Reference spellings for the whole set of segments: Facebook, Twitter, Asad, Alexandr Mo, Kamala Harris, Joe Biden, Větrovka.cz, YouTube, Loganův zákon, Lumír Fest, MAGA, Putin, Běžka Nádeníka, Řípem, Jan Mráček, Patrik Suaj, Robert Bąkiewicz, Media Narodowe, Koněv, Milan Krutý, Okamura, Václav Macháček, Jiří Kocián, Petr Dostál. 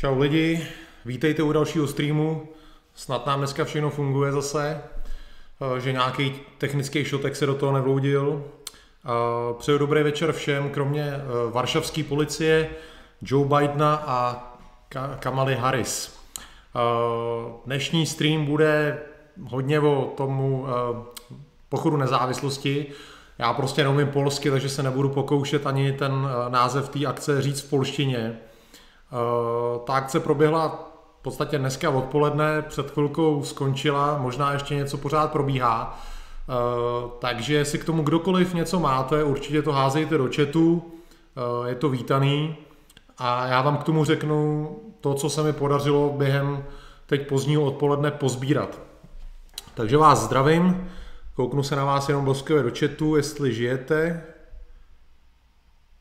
Čau lidi, vítejte u dalšího streamu. Snad nám dneska všechno funguje zase, že nějaký technický šotek se do toho nevloudil. Přeju dobrý večer všem, kromě varšavské policie, Joe Bidena a Kamaly Harris. Dnešní stream bude hodně o tomu pochodu nezávislosti. Já prostě neumím polsky, takže se nebudu pokoušet ani ten název té akce říct v polštině. Ta akce proběhla v podstatě dneska odpoledne, před chvilkou skončila, možná ještě něco pořád probíhá. Takže jestli k tomu kdokoliv něco máte, určitě to házejte do chatu, je to vítaný. A já vám k tomu řeknu to, co se mi podařilo během teď pozdního odpoledne pozbírat. Takže vás zdravím, kouknu se na vás jenom bleskově do chatu, jestli žijete.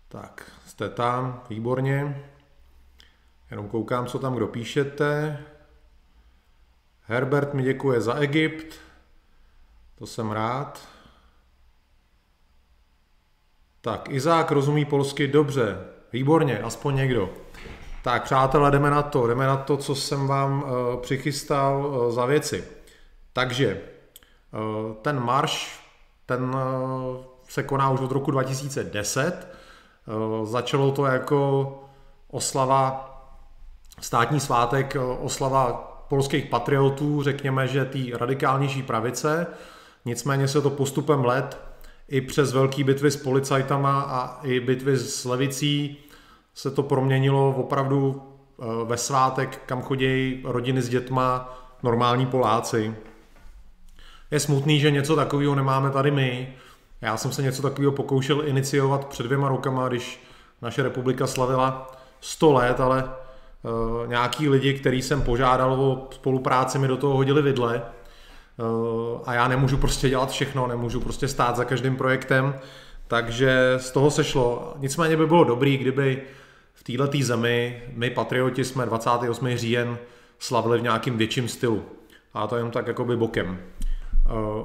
Tak, jste tam, výborně. Jenom koukám, co tam kdo píšete. Herbert mi děkuje za Egypt. To jsem rád. Tak, Izák rozumí polsky dobře. Výborně, aspoň někdo. Tak přátelé, jdeme na to, co jsem vám přichystal za věci. Takže ten marš, ten se koná už od roku 2010. Začalo to jako oslava, státní svátek, oslava polských patriotů, řekněme, že tý radikálnější pravice. Nicméně se to postupem let i přes velké bitvy s policajtama a i bitvy s levicí se to proměnilo opravdu ve svátek, kam chodí rodiny s dětma, normální Poláci. Je smutný, že něco takového nemáme tady my. Já jsem se něco takového pokoušel iniciovat před 2 rokama, když naše republika slavila 100 let, ale nějaký lidi, který jsem požádal o spolupráci, mi do toho hodili vidle a já nemůžu prostě dělat všechno, nemůžu prostě stát za každým projektem, takže z toho se šlo. Nicméně by bylo dobré, kdyby v této zemi my patrioti jsme 28. říjen slavili v nějakým větším stylu, a to jen tak jakoby bokem.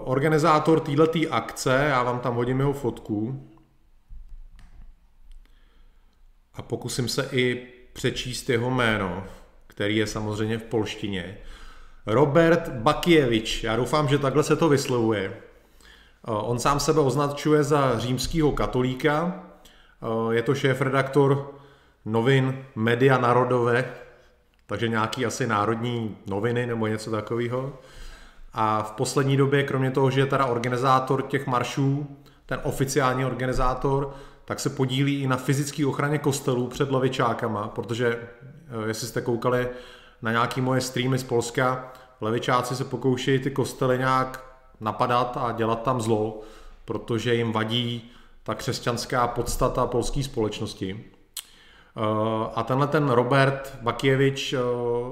Organizátor této akce, já vám tam hodím jeho fotku a pokusím se i přečíst jeho jméno, který je samozřejmě v polštině. Robert Bąkiewicz, já doufám, že takhle se to vyslovuje. On sám sebe označuje za římského katolíka, je to šéfredaktor novin Media Narodowe, takže nějaký asi národní noviny nebo něco takového. A v poslední době, kromě toho, že je teda organizátor těch maršů, ten oficiální organizátor, tak se podílí i na fyzické ochraně kostelů před levičákama, protože jestli jste koukali na nějaké moje streamy z Polska, levičáci se pokoušejí ty kostely nějak napadat a dělat tam zlo, protože jim vadí ta křesťanská podstata polské společnosti. A tenhle ten Robert Bąkiewicz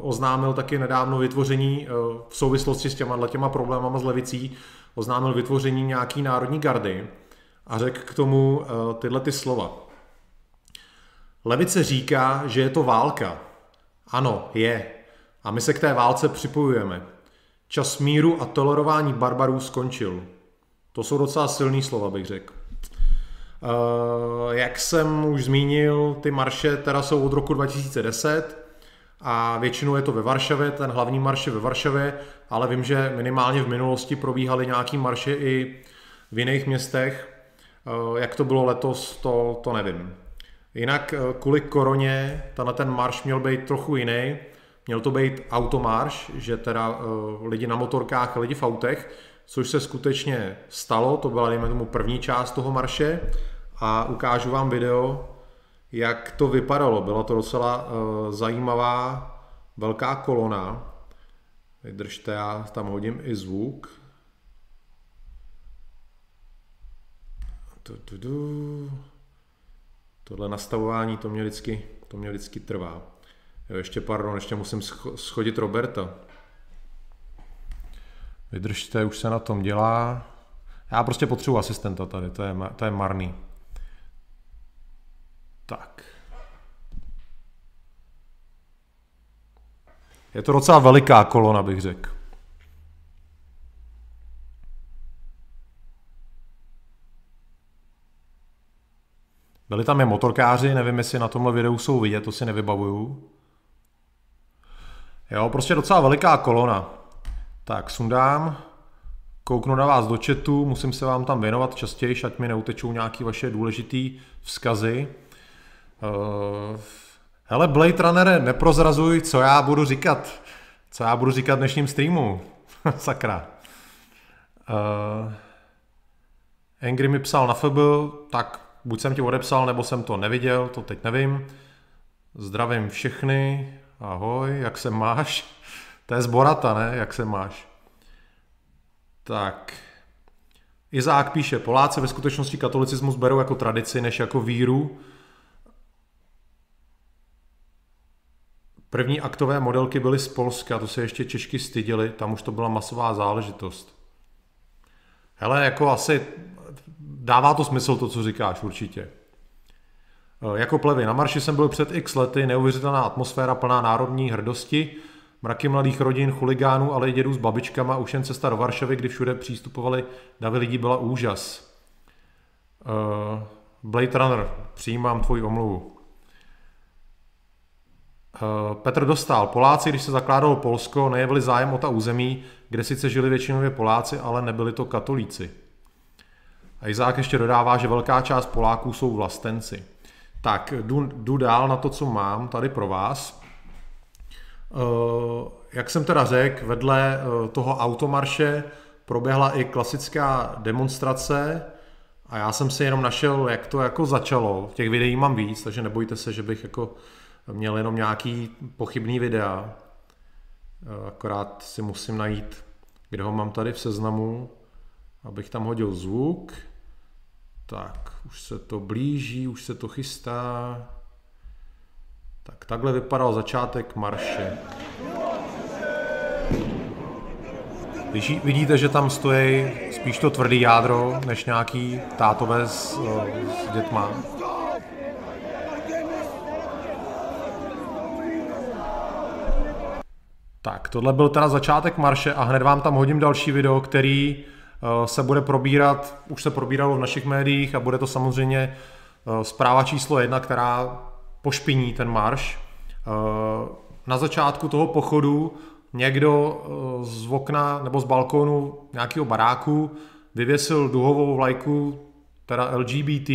oznámil taky nedávno vytvoření v souvislosti s těma problémama s levicí, oznámil vytvoření nějaký národní gardy a řekl k tomu tyhle ty slova. Levice říká, že je to válka. Ano, je. A my se k té válce připojujeme. Čas míru a tolerování barbarů skončil. To jsou docela silný slova, bych řekl. Jak jsem už zmínil, ty marše teda jsou od roku 2010 a většinou je to ve Varšavě, ten hlavní marš je ve Varšavě, ale vím, že minimálně v minulosti probíhaly nějaký marše i v jiných městech. Jak to bylo letos, to nevím. Jinak kvůli koroně ten marš měl být trochu jiný. Měl to být automarš, že teda lidi na motorkách, lidi v autech, což se skutečně stalo. To byla, dejme tomu, první část toho marše a ukážu vám video, jak to vypadalo. Byla to docela zajímavá velká kolona. Vydržte, já tam hodím i zvuk. Tohle nastavování, to mě vždycky trvá. Jo, ještě pardon, ještě musím schodit Roberta. Vydržte, už se na tom dělá. Já prostě potřebuji asistenta tady, to je marný. Tak. Je to docela veliká kolona, bych řekl. Byli tam je motorkáři, nevím, jestli na tomhle videu jsou vidět, to si nevybavuju. Jo, prostě docela veliká kolona. Tak, sundám, kouknu na vás do chatu, musím se vám tam věnovat častěji, ať mi neutečou nějaké vaše důležitý vzkazy. Hele, Blade Runnere, neprozrazuj, co já budu říkat. Co já budu říkat v dnešním streamu. Sakra. Angry mi psal na FB, tak buď jsem ti odepsal, nebo jsem to neviděl, to teď nevím. Zdravím všechny. Ahoj, jak se máš? To je z Borata, ne? Jak se máš? Tak. Izák píše, Poláci ve skutečnosti katolicismus berou jako tradici, než jako víru. První aktové modelky byly z Polska, to se ještě Češky styděli, tam už to byla masová záležitost. Hele, jako asi dává to smysl to, co říkáš, určitě. Jako plevy, na marši jsem byl před x lety, neuvěřitelná atmosféra plná národní hrdosti, mraky mladých rodin, chuligánů, ale i dědů s babičkama, už jen cesta do Varšavy, kdy všude přístupovali davy lidí, byla úžas. Blade Runner, přijímám tvoji omluvu. Petr Dostál, Poláci, když se zakládalo Polsko, nejevili zájem o ta území, kde sice žili většinově Poláci, ale nebyli to katolíci. A Izák ještě dodává, že velká část Poláků jsou vlastenci. Tak, jdu dál na to, co mám tady pro vás. Jak jsem teda řekl, vedle toho automarše proběhla i klasická demonstrace a já jsem si jenom našel, jak to jako začalo. Těch videí mám víc, takže nebojte se, že bych jako měl jenom nějaký pochybný videa. Akorát si musím najít, kde ho mám tady v seznamu, abych tam hodil zvuk. Tak, už se to blíží, už se to chystá. Tak, takhle vypadal začátek marše. Vidíte, že tam stojí spíš to tvrdý jádro, než nějaký tátové s dětma. Tak, tohle byl teda začátek marše a hned vám tam hodím další video, který se bude probírat, už se probíralo v našich médiích a bude to samozřejmě zpráva číslo 1, která pošpiní ten marš. Na začátku toho pochodu někdo z okna nebo z balkónu nějakého baráku vyvěsil duhovou vlajku, teda LGBT,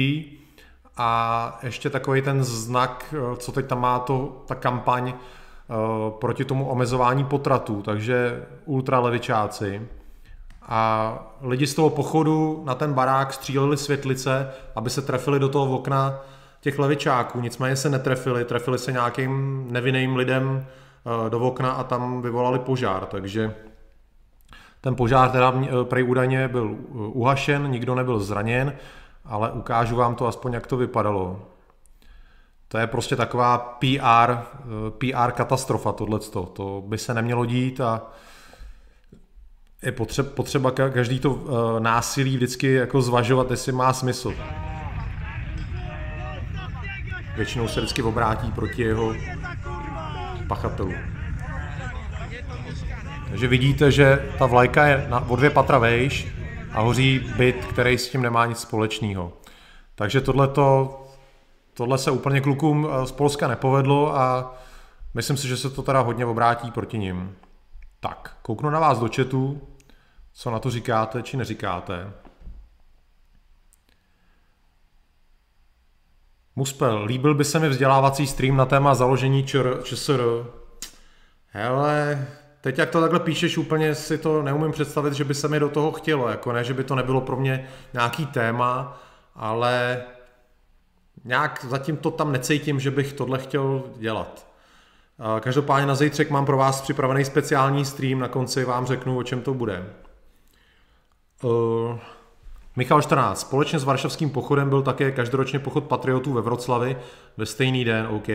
a ještě takový ten znak, co teď tam má ta kampaň proti tomu omezování potratů, takže ultralevičáci. A lidi z toho pochodu na ten barák stříleli světlice, aby se trefili do toho okna těch levičáků. Nicméně se netrefili, trefili se nějakým nevinným lidem do okna a tam vyvolali požár. Takže ten požár teda prej údajně byl uhašen, nikdo nebyl zraněn, ale ukážu vám to aspoň, jak to vypadalo. To je prostě taková PR katastrofa tohleto. To by se nemělo dít a je potřeba každý to násilí vždycky jako zvažovat, jestli má smysl. Většinou se vždycky obrátí proti jeho pachatelů. Takže vidíte, že ta vlajka je o 2 patra vejš a hoří byt, který s tím nemá nic společného. Takže tohle se úplně klukům z Polska nepovedlo a myslím si, že se to teda hodně obrátí proti nim. Tak, kouknu na vás do chatu, co na to říkáte, či neříkáte. Muspel, líbil by se mi vzdělávací stream na téma založení ČSR. Hele, teď jak to takhle píšeš, úplně si to neumím představit, že by se mi do toho chtělo, jako ne, že by to nebylo pro mě nějaký téma, ale nějak zatím to tam necítím, že bych tohle chtěl dělat. Každopádně na zítřek mám pro vás připravený speciální stream, na konci vám řeknu, o čem to bude. Michal 14. Společně s varšavským pochodem byl také každoročně pochod patriotů ve Vroclavi ve stejný den. OK.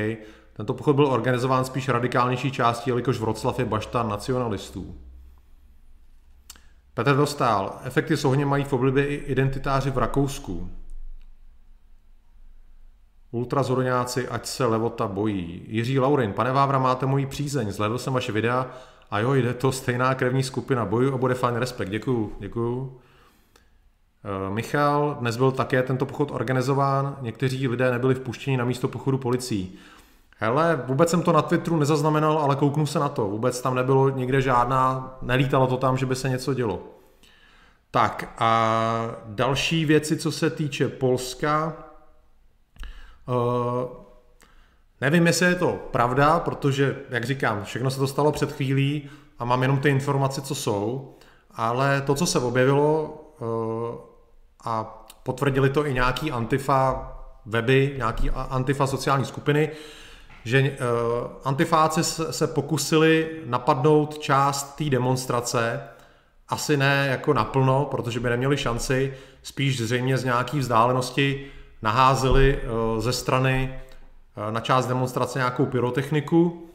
Tento pochod byl organizován spíš radikálnější částí, jelikož Vroclav je bašta nacionalistů. Petr Dostál. Efekty s ohněm mají v oblibě i identitáři v Rakousku. Ultrazoroňáci, ať se levota bojí. Jiří Laurin, pane Vávra, máte moji přízeň, zlevil jsem vaše videa a jo, jde to, stejná krevní skupina, boju a bude fajn, respekt, děkuju. Michal, dnes byl také tento pochod organizován, někteří lidé nebyli vpuštěni na místo pochodu policií. Hele, vůbec jsem to na Twitteru nezaznamenal, ale kouknu se na to. Vůbec tam nebylo nikde žádná, nelítalo to tam, že by se něco dělo. Tak a další věci, co se týče Polska. Nevím, jestli je to pravda, protože, jak říkám, všechno se to stalo před chvílí a mám jenom ty informace, co jsou, ale to, co se objevilo a potvrdili to i nějaký Antifa weby, nějaký Antifa sociální skupiny, že antifáci se pokusili napadnout část té demonstrace, asi ne jako naplno, protože by neměli šanci, spíš zřejmě z nějaký vzdálenosti naházeli ze strany na část demonstrace nějakou pyrotechniku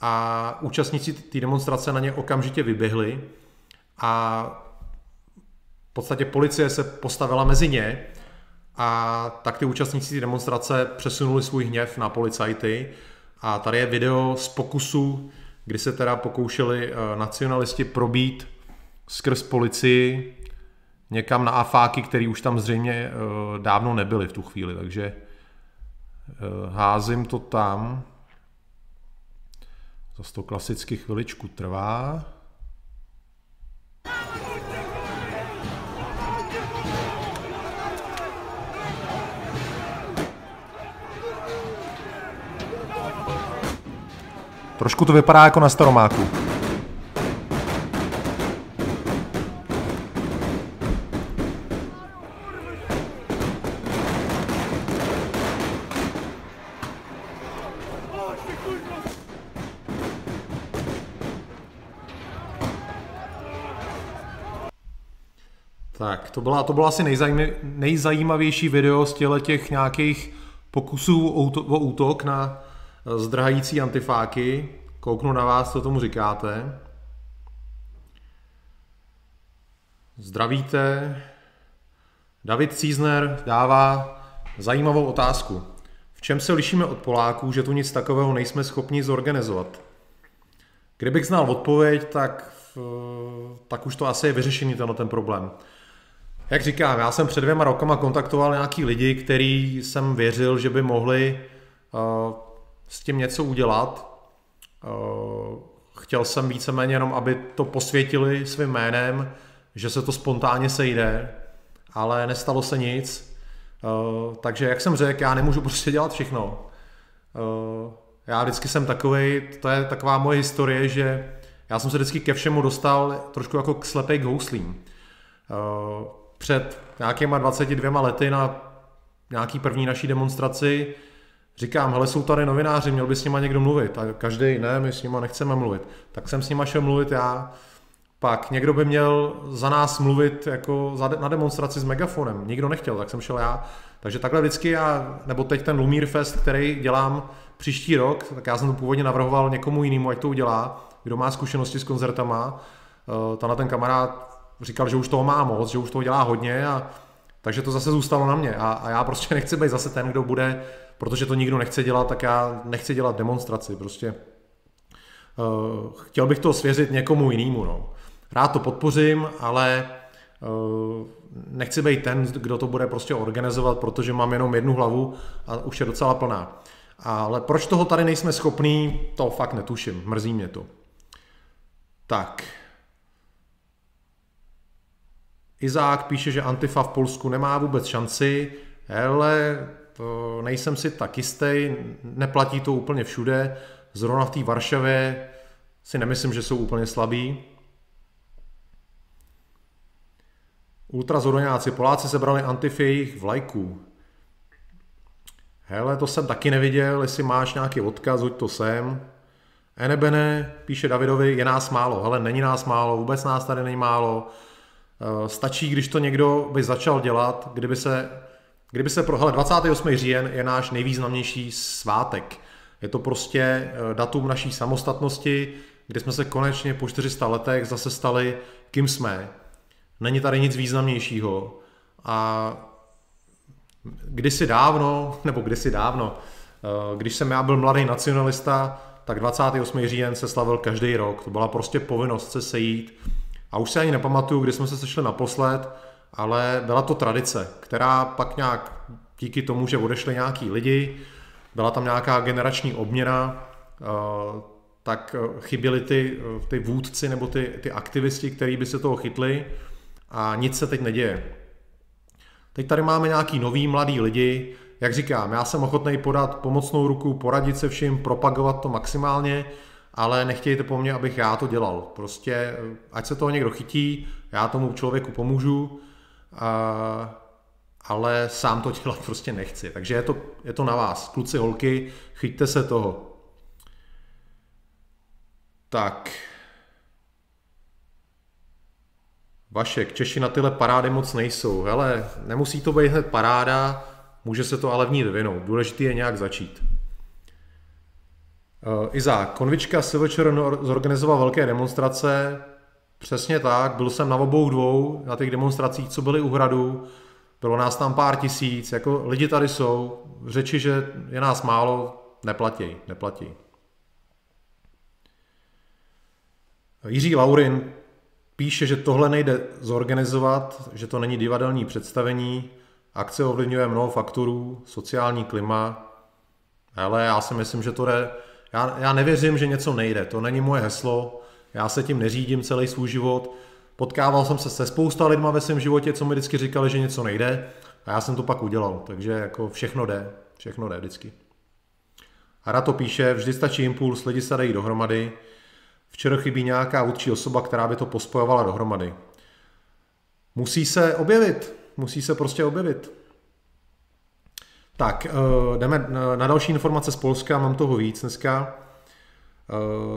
a účastníci té demonstrace na ně okamžitě vyběhli a v podstatě policie se postavila mezi ně a tak ty účastníci té demonstrace přesunuli svůj hněv na policajty a tady je video z pokusu, kdy se teda pokoušeli nacionalisti probít skrz policii někam na afáky, který už tam zřejmě dávno nebyli v tu chvíli, takže házím to tam. Zas to klasicky chviličku trvá. Trošku to vypadá jako na Staromáku. Tak, to byla asi nejzajímavější video z těch nějakých pokusů o útok na zdrhající antifáky. Kouknu na vás, co tomu říkáte. Zdravíte. David Cízner dává zajímavou otázku. V čem se lišíme od Poláků, že tu nic takového nejsme schopni zorganizovat? Kdybych znal odpověď, tak už to asi je vyřešený ten problém. Jak říkám, já jsem před 2 rokama kontaktoval nějaký lidi, který jsem věřil, že by mohli s tím něco udělat. Chtěl jsem víceméně jenom, aby to posvětili svým jménem, že se to spontánně sejde, ale nestalo se nic. Takže jak jsem řekl, já nemůžu prostě dělat všechno. Já vždycky jsem takovej, to je taková moje historie, že já jsem se vždycky ke všemu dostal trošku jako k slepej k houslím. Před nějakýma 22 lety na nějaký první naší demonstraci říkám, hele, jsou tady novináři, měl by s nima někdo mluvit. A každý, ne, my s nima nechceme mluvit. Tak jsem s nima šel mluvit já. Pak někdo by měl za nás mluvit jako na demonstraci s megafonem. Nikdo nechtěl, tak jsem šel já. Takže takhle vždycky já, nebo teď ten Lumír Fest, který dělám příští rok, tak já jsem to původně navrhoval někomu jinému, ať to udělá, kdo má zkušenosti s koncertama. Tenhle ten kamarád říkal, že už toho má moc, že už toho dělá hodně, a takže to zase zůstalo na mě. A já prostě nechci být zase ten, kdo bude, protože to nikdo nechce dělat, tak já nechci dělat demonstraci. Prostě chtěl bych to svěřit někomu jinému. No. Rád to podpořím, ale nechci být ten, kdo to bude prostě organizovat, protože mám jenom 1 hlavu a už je docela plná. Ale proč toho tady nejsme schopní, to fakt netuším. Mrzí mě to. Tak. Izák píše, že Antifa v Polsku nemá vůbec šanci. Hele, to nejsem si tak jistý, neplatí to úplně všude. Zrovna v té Varšavě si nemyslím, že jsou úplně slabí. Ultrazoroňáci, Poláci sebrali Antify jejich vlajků. Hele, to jsem taky neviděl, jestli máš nějaký odkaz, hoď to sem. Enebene, píše Davidovi, je nás málo. Hele, není nás málo, vůbec nás tady není málo. Stačí, když to někdo by začal dělat, kdyby se pro... Hele, 28. říjen je náš nejvýznamnější svátek. Je to prostě datum naší samostatnosti, kdy jsme se konečně po 400 letech zase stali, kým jsme. Není tady nic významnějšího. A kdysi dávno, když jsem já byl mladý nacionalista, tak 28. říjen se slavil každý rok. To byla prostě povinnost se sejít. A už se ani nepamatuju, kdy jsme se sešli naposled, ale byla to tradice, která pak nějak díky tomu, že odešli nějaký lidi, byla tam nějaká generační obměna, tak chyběli ty vůdci nebo ty aktivisti, který by se toho chytli, a nic se teď neděje. Teď tady máme nějaký nový mladý lidi, jak říkám, já jsem ochotný podat pomocnou ruku, poradit se všim, propagovat to maximálně, ale nechtějte po mně, abych já to dělal. Prostě ať se toho někdo chytí, já tomu člověku pomůžu, ale sám to dělat prostě nechci. Takže je to na vás, kluci, holky, chyťte se toho. Tak. Vašek, Češi na tyhle parády moc nejsou. Hele, nemusí to být hned paráda, může se to ale v ní vyvinout. Důležité je nějak začít. Izák, Konvička SVČR zorganizoval velké demonstrace. Přesně tak, byl jsem na obou dvou, na těch demonstracích, co byly u Hradu. Bylo nás tam pár tisíc, jako lidi tady jsou. Řeči, že je nás málo, neplatí. Jiří Laurin píše, že tohle nejde zorganizovat, že to není divadelní představení, akce ovlivňuje mnoho faktorů, sociální klima, ale já si myslím, že to jde, já nevěřím, že něco nejde, to není moje heslo, já se tím neřídím celý svůj život, potkával jsem se se spousta lidma ve svém životě, co mi vždycky říkali, že něco nejde, a já jsem to pak udělal, takže jako všechno jde vždycky. Hara to píše, vždy stačí impuls, lidi se dají dohromady, včera chybí nějaká vůdčí osoba, která by to pospojovala dohromady. Musí se prostě objevit. Tak, jdeme na další informace z Polska, mám toho víc dneska.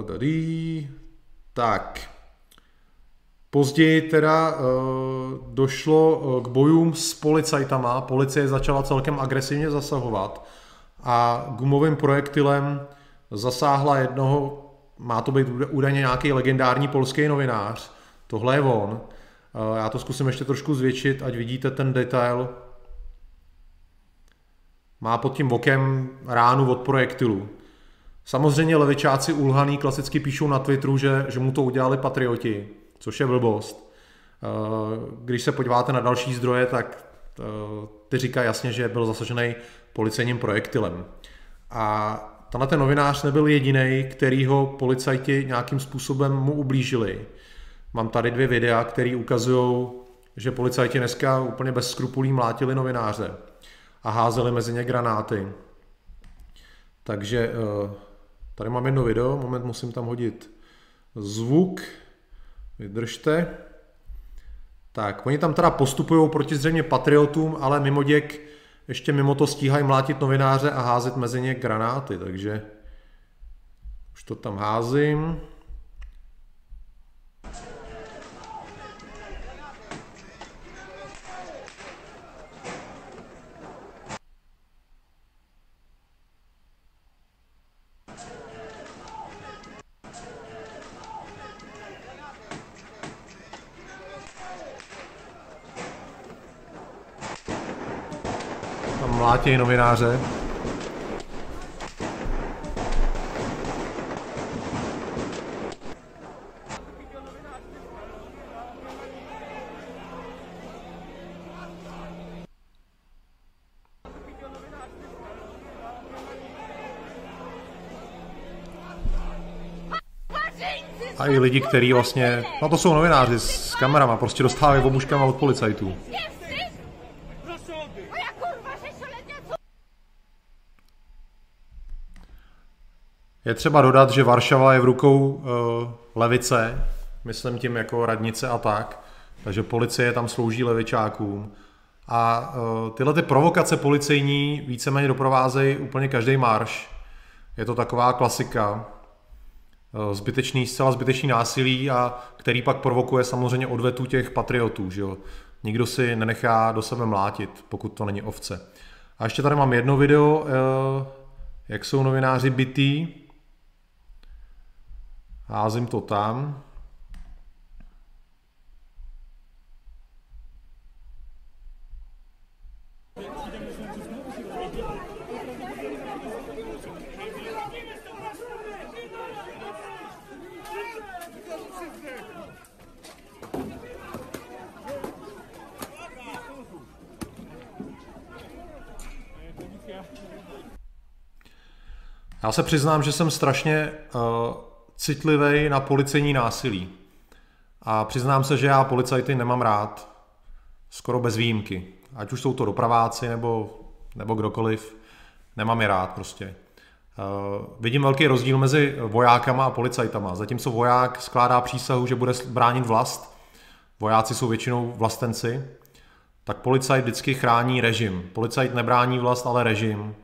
Tady. Tak, později teda došlo k bojům s policajtama, policie začala celkem agresivně zasahovat a gumovým projektilem zasáhla jednoho. Má to být údajně nějaký legendární polský novinář. Tohle je on. Já to zkusím ještě trošku zvětšit, ať vidíte ten detail. Má pod tím bokem ránu od projektilu. Samozřejmě levičáci ulhaný klasicky píšou na Twitteru, že mu to udělali patrioti, což je blbost. Když se podíváte na další zdroje, tak ty říkají jasně, že byl zasažený policejním projektilem. A tenhle ten novinář nebyl jediný, který ho policajti nějakým způsobem mu ublížili. Mám tady dvě videa, které ukazují, že policajti dneska úplně bez skrupulí mlátili novináře a házeli mezi ně granáty. Takže tady mám jedno video, moment, musím tam hodit zvuk, vydržte. Tak, oni tam teda postupují proti zřejmě patriotům, ale mimoděk ještě mimo to stíhají mlátit novináře a házet mezi ně granáty, takže už to tam házím. Mlátějí novináře. A i lidi, kteří vlastně, no to jsou novináři s kamerama, prostě dostávají obuškama od policajtů. Je třeba dodat, že Varšava je v rukou levice, myslím tím jako radnice a tak, takže policie tam slouží levičákům. A tyhle ty provokace policejní víceméně doprovázejí úplně každý marš. Je to taková klasika, zcela zbytečný násilí, a který pak provokuje samozřejmě odvetu těch patriotů. Že jo? Nikdo si nenechá do sebe mlátit, pokud to není ovce. A ještě tady mám jedno video, jak jsou novináři bití. Házím to tam. Já se přiznám, že jsem strašně citlivý na policejní násilí. A přiznám se, že já policajty nemám rád. Skoro bez výjimky. Ať už jsou to dopraváci nebo kdokoliv. Nemám je rád prostě. Vidím velký rozdíl mezi vojákama a policajtama. Zatímco voják skládá přísahu, že bude bránit vlast. Vojáci jsou většinou vlastenci. Tak policajt vždycky chrání režim. Policajt nebrání vlast, ale režim.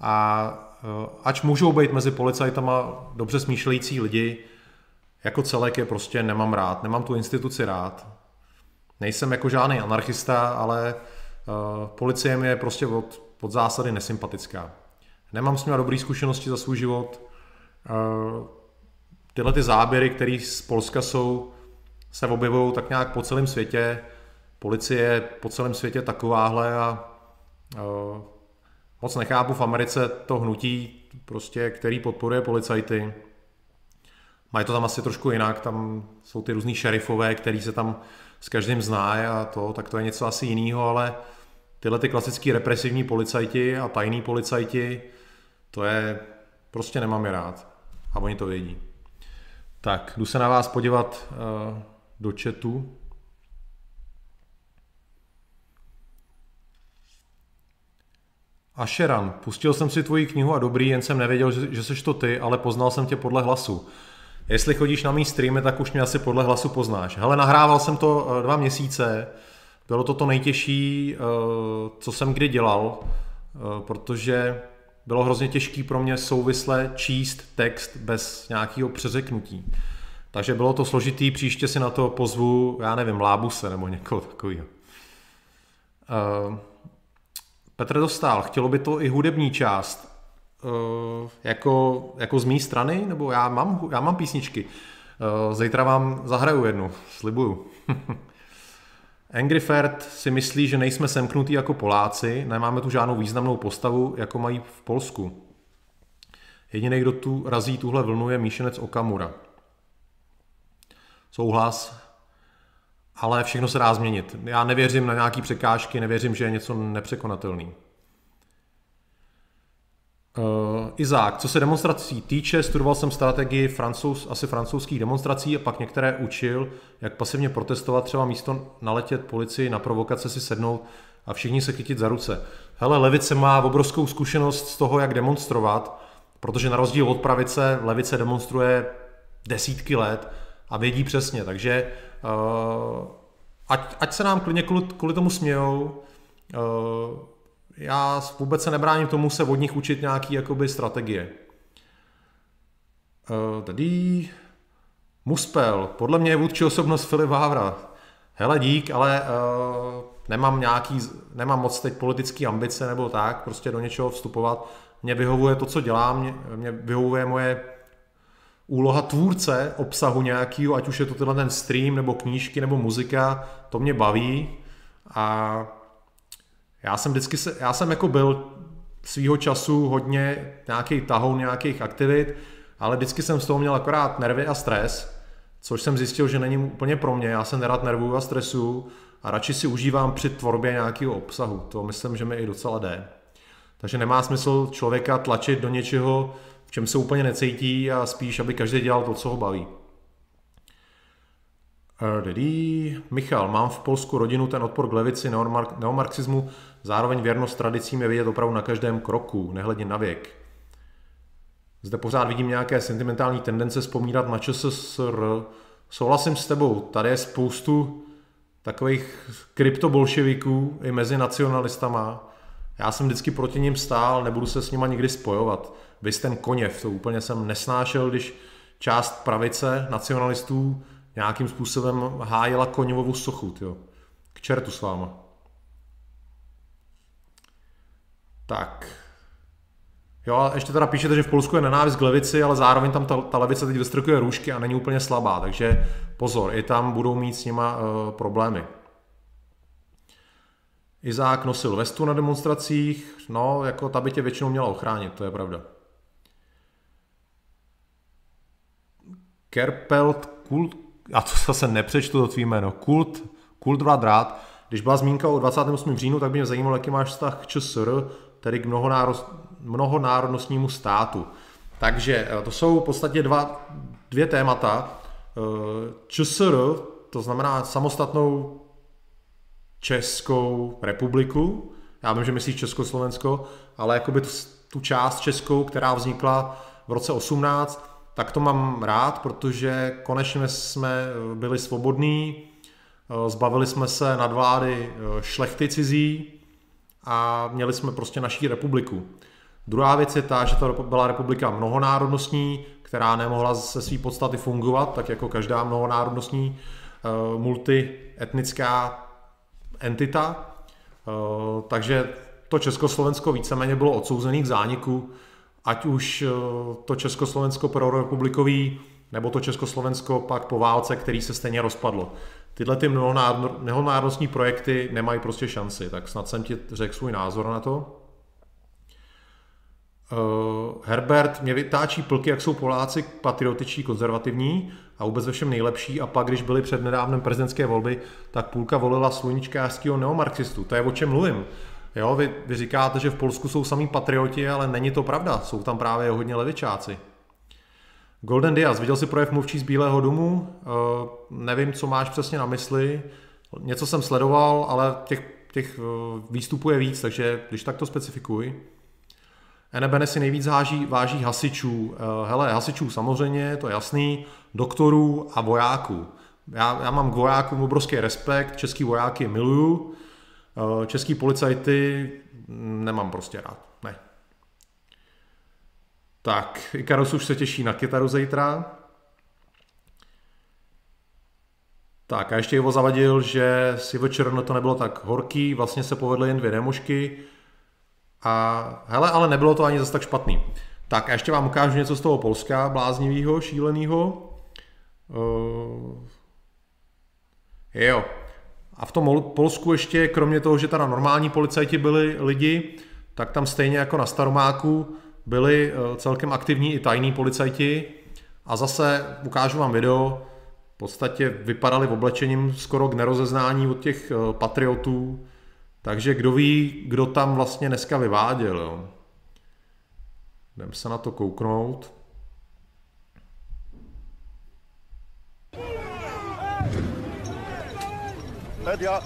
A ač můžou být mezi policajtama dobře smýšlející lidi, jako celek je prostě nemám rád. Nemám tu instituci rád. Nejsem jako žádný anarchista, ale policie mi je prostě od zásady nesympatická. Nemám s nimi dobré zkušenosti za svůj život. Tyhle ty záběry, které z Polska jsou, se objevují tak nějak po celém světě. Policie je po celém světě takováhle a moc nechápu v Americe to hnutí, prostě, který podporuje policajty. Mají to tam asi trošku jinak, tam jsou ty různý šerifové, který se tam s každým zná a to, tak to je něco asi jiného, ale tyhle ty klasický represivní policajti a tajní policajti, to je, prostě nemám je rád a oni to vědí. Tak, jdu se na vás podívat do chatu. Ašeran, pustil jsem si tvoji knihu a dobrý, jen jsem nevěděl, že seš to ty, ale poznal jsem tě podle hlasu. Jestli chodíš na mý streamy, tak už mě asi podle hlasu poznáš. Hele, nahrával jsem to 2 měsíce, bylo to to nejtěžší, co jsem kdy dělal, protože bylo hrozně těžké pro mě souvisle číst text bez nějakého přeřeknutí. Takže bylo to složitý, příště si na to pozvu, já nevím, Lábuse nebo někoho takového. Petr Dostál, chtělo by to i hudební část, jako z mé strany, nebo já mám písničky. Zítra vám zahraju jednu, slibuju. Angry Ferd si myslí, že nejsme semknutí jako Poláci, nemáme tu žádnou významnou postavu, jako mají v Polsku. Jediný, kdo tu razí tuhle vlnu, je míšenec Okamura. Souhlas. Ale všechno se dá změnit. Já nevěřím na nějaké překážky, nevěřím, že je něco nepřekonatelný. Izák, co se demonstrací týče, studoval jsem strategii francouzských demonstrací a pak některé učil, jak pasivně protestovat, třeba místo naletět policii na provokace si sednout a všichni se chytit za ruce. Hele, levice má obrovskou zkušenost z toho, jak demonstrovat, protože na rozdíl od pravice, levice demonstruje desítky let a vědí přesně, takže ať se nám klidně kvůli tomu smějou, já vůbec se nebráním tomu se od nich učit nějaký jakoby strategie. Tady Muspel, podle mě je vůdčí osobnost Filip Vávra. Hele, dík, ale nemám moc teď politické ambice nebo tak, prostě do něčeho vstupovat. Mně vyhovuje to, co dělám, mě vyhovuje moje úloha tvůrce obsahu nějakého, ať už je to tenhle ten stream, nebo knížky, nebo muzika, to mě baví. A já jsem jako byl svýho času hodně nějaký tahoun, nějakých aktivit, ale vždycky jsem z toho měl akorát nervy a stres, což jsem zjistil, že není úplně pro mě. Já se nerad nervuju a stresu a radši si užívám při tvorbě nějakého obsahu. To myslím, že mi i docela jde. Takže nemá smysl člověka tlačit do něčeho, v čem se úplně necítí a spíš, aby každý dělal to, co ho baví. Michal, mám v Polsku rodinu, ten odpor k levici, neomarxismu, zároveň věrnost tradicím je vidět opravdu na každém kroku, nehledě na věk. Zde pořád vidím nějaké sentimentální tendence vzpomínat na ČSSR. Souhlasím s tebou, tady je spoustu takových kryptobolševiků i mezi nacionalistama. Já jsem vždycky proti nim stál, nebudu se s nima nikdy spojovat. Vys ten Koněv, to úplně jsem nesnášel, když část pravice nacionalistů nějakým způsobem hájila Koněvovu sochu, tyjo. K čertu s váma. Tak. Jo, a ještě teda píšete, že v Polsku je nenávist k levici, ale zároveň tam ta levice teď vystrkuje růžky a není úplně slabá, takže pozor, i tam budou mít s nima problémy. Izák nosil vestu na demonstracích, no, jako ta by tě většinou měla ochránit, to je pravda. Kerpelt Kult, a to zase nepřečtu to tvý jméno, Kultvadrát, když byla zmínka o 28. říjnu, tak by mě zajímalo, jaký máš vztah k ČSR, tedy k mnohonárodnostnímu státu. Takže to jsou v podstatě dvě témata. ČSR, to znamená samostatnou Českou republiku. Já vím, že myslíš Československo, ale jakoby tu část českou, která vznikla v roce 18, tak to mám rád, protože konečně jsme byli svobodní, zbavili jsme se nadvlády šlechty cizí a měli jsme prostě naší republiku. Druhá věc je ta, že to byla republika mnohonárodnostní, která nemohla ze své podstaty fungovat, tak jako každá mnohonárodnostní multietnická entita. Takže to Československo víceméně bylo odsouzené k zániku, ať už to Československo prorepublikový, nebo to Československo pak po válce, který se stejně rozpadlo. Tyhle ty mnohonárodnostní projekty nemají prostě šanci, tak snad jsem ti řekl svůj názor na to. Herbert mě vytáčí plky, jak jsou Poláci patriotičtí, konzervativní a vůbec ve všem nejlepší, a pak, když byly před nedávnem prezidentské volby, tak půlka volila sluníčkářského neomarxistu. To je, o čem mluvím. Jo, vy říkáte, že v Polsku jsou samý patrioti, ale není to pravda. Jsou tam právě hodně levičáci. Golden Diaz, viděl jsi projev mluvčí z Bílého domu? Nevím, co máš přesně na mysli. Něco jsem sledoval, ale těch výstupů je víc, takže když tak to specifikuj. NBN si nejvíc váží hasičů. Hele, hasičů samozřejmě, to je jasný, doktorů a vojáků. Já mám k vojákům obrovský respekt, český vojáky miluju, český policajty nemám prostě rád, ne. Tak, Ikarus už se těší na kytaru zítra. Tak a ještě Ivo zavadil, že si večerno to nebylo tak horký, vlastně se povedly jen dvě nemožky. A hele, ale nebylo to ani zase tak špatný. Tak a ještě vám ukážu něco z toho Polska, bláznivýho, šílenýho. Jo. A v tom Polsku ještě, kromě toho, že teda normální policajti byli lidi, tak tam stejně jako na Staromáku byli celkem aktivní i tajní policajti. A zase ukážu vám video, v podstatě vypadali v oblečením skoro k nerozeznání od těch patriotů. Takže kdo ví, kdo tam vlastně dneska vyváděl, jo. Jdem se na to kouknout. Media.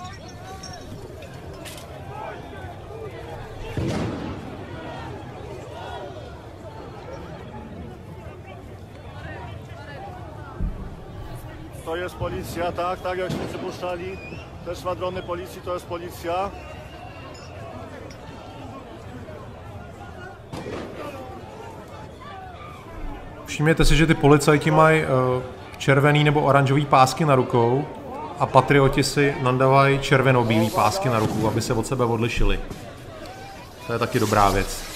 To jest policja, tak, jak jsme připušťali. Te szwadrony policji, to jest policja. Všimněte si, že ty policajti mají červený nebo oranžový pásky na rukou a patrioti si nandávají červeno-bílý pásky na ruku, aby se od sebe odlišili. To je taky dobrá věc.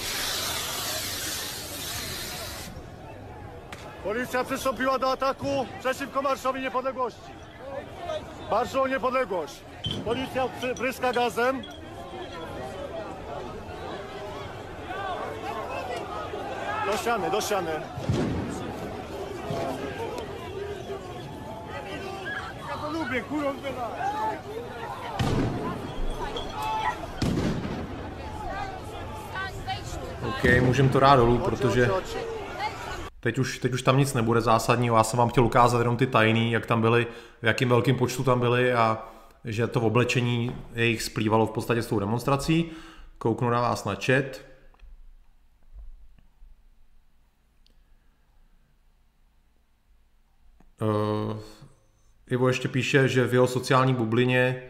Policja przystąpiła do ataku przeciwko marszowi niepodległości. Marszą o niepodległość. Policja pryska gazem. Do ściany, do ściany. Ja to lubię, kurwa. OK, můžeme to rád dolů, protože teď už tam nic nebude zásadního. Já jsem vám chtěl ukázat jenom ty tajný, jak tam byli, v jakým velkým počtu tam byli a že to oblečení jejich splývalo v podstatě s tou demonstrací. Kouknu na vás na chat. Ivo ještě píše, že v jeho sociální bublině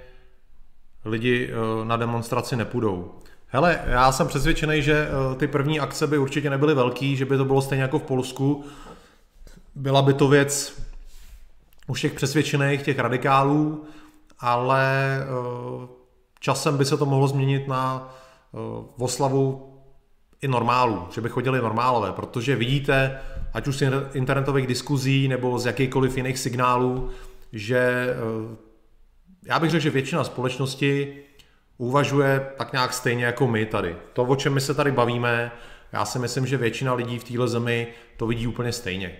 lidi na demonstraci nepůjdou. Hele, já jsem přesvědčený, že ty první akce by určitě nebyly velký, že by to bylo stejně jako v Polsku. Byla by to věc už těch přesvědčených, těch radikálů, ale časem by se to mohlo změnit na oslavu i normálů, že by chodili normálové, protože vidíte, ať už z internetových diskuzí nebo z jakýchkoliv jiných signálů, že já bych řekl, že většina společnosti uvažuje tak nějak stejně jako my tady. To, o čem my se tady bavíme, já si myslím, že většina lidí v téhle zemi to vidí úplně stejně.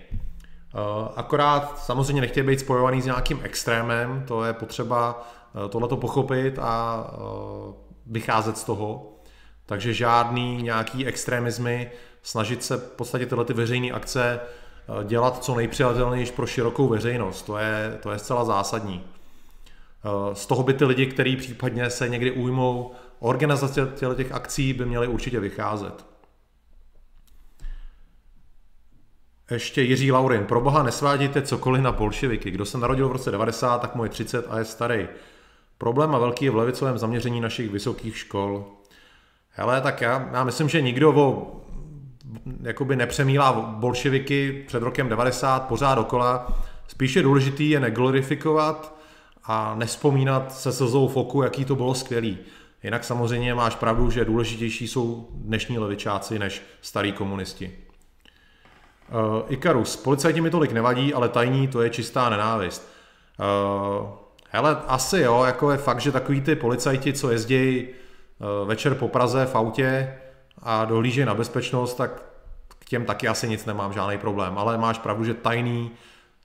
Akorát samozřejmě nechtějí být spojovaný s nějakým extrémem, to je potřeba tohleto pochopit a vycházet z toho. Takže žádný nějaký extrémizmy snažit se v podstatě tyhle ty veřejné akce dělat co nejpřijatelnější pro širokou veřejnost. To je zcela zásadní. Z toho by ty lidi, kteří případně se někdy ujmou organizace těch akcí, by měli určitě vycházet. Ještě Jiří Laurin. Pro boha, nesvádějte cokoliv na bolševiky. Kdo se narodil v roce 90, tak mu je 30 a je starý. Problém a velký je v levicovém zaměření našich vysokých škol. Hele, tak já myslím, že nikdo jakoby nepřemílá bolševiky před rokem 90 pořád dokola. Spíše důležitý je neglorifikovat a nespomínat se slzou v oku, jaký to bylo skvělý. Jinak samozřejmě máš pravdu, že důležitější jsou dnešní levičáci než starý komunisti. Ikarus, policajti mi tolik nevadí, ale tajní, to je čistá nenávist. Hele, asi jo, jako je fakt, že takový ty policajti, co jezdí večer po Praze v autě a dohlížejí na bezpečnost, tak k těm taky asi nic nemám, žádný problém. Ale máš pravdu, že tajný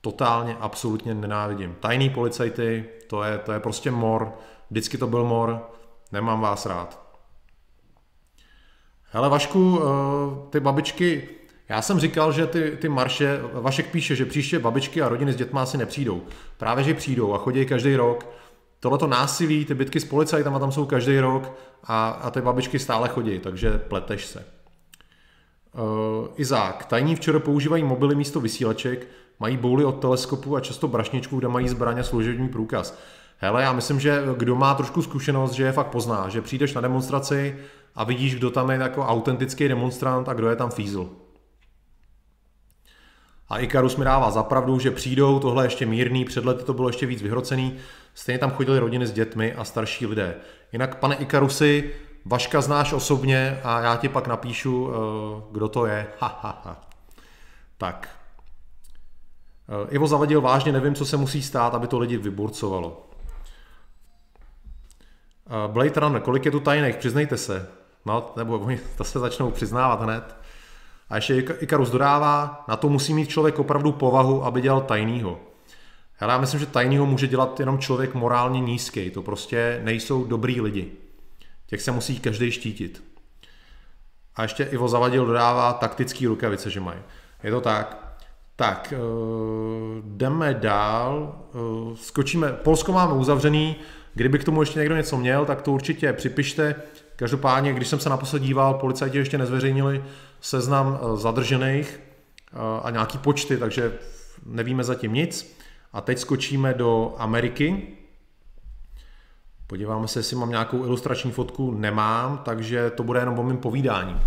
totálně, absolutně nenávidím. Tajný policajty, to je prostě mor. Vždycky to byl mor. Nemám vás rád. Hele, Vašku, ty babičky... Já jsem říkal, že ty marše, Vašek píše, že příště babičky a rodiny s dětmi asi nepřijdou. Právě, že přijdou a chodí každý rok. Tohleto násilí, ty bitky s policajtama tam jsou každý rok a ty babičky stále chodí, takže pleteš se. Izák, tajní včera používají mobily místo vysílaček, mají bouly od teleskopu a často brašničku, kde mají zbraň a služební průkaz. Hele, já myslím, že kdo má trošku zkušenost, že je fakt pozná, že přijdeš na demonstraci a vidíš, kdo tam je jako autentický demonstrant a kdo je tam fízl. A Ikarus mi dává zapravdu, že přijdou, tohle ještě mírný, před lety to bylo ještě víc vyhrocený, stejně tam chodili rodiny s dětmi a starší lidé. Jinak, pane Ikarusi, Vaška znáš osobně a já ti pak napíšu, kdo to je. Tak. Ivo Zavadil, vážně nevím, co se musí stát, aby to lidi vyburcovalo. Blade Runner, kolik je tu tajných, přiznejte se. No, nebo oni to se začnou přiznávat hned. A ještě Ikarus dodává, na to musí mít člověk opravdu povahu, aby dělal tajnýho. Já myslím, že tajnýho může dělat jenom člověk morálně nízký. To prostě nejsou dobrý lidi. Těch se musí každý štítit. A ještě Ivo Zavadil dodává taktický rukavice, že mají. Je to tak. Tak, jdeme dál. Skočíme. Polsko máme uzavřený. Kdyby k tomu ještě někdo něco měl, tak to určitě připište. Každopádně, když jsem se naposled díval, policajti ještě nezveřejnili seznam zadržených a nějaký počty, takže nevíme zatím nic. A teď skočíme do Ameriky. Podíváme se, jestli mám nějakou ilustrační fotku. Nemám, takže to bude jenom o mým povídání.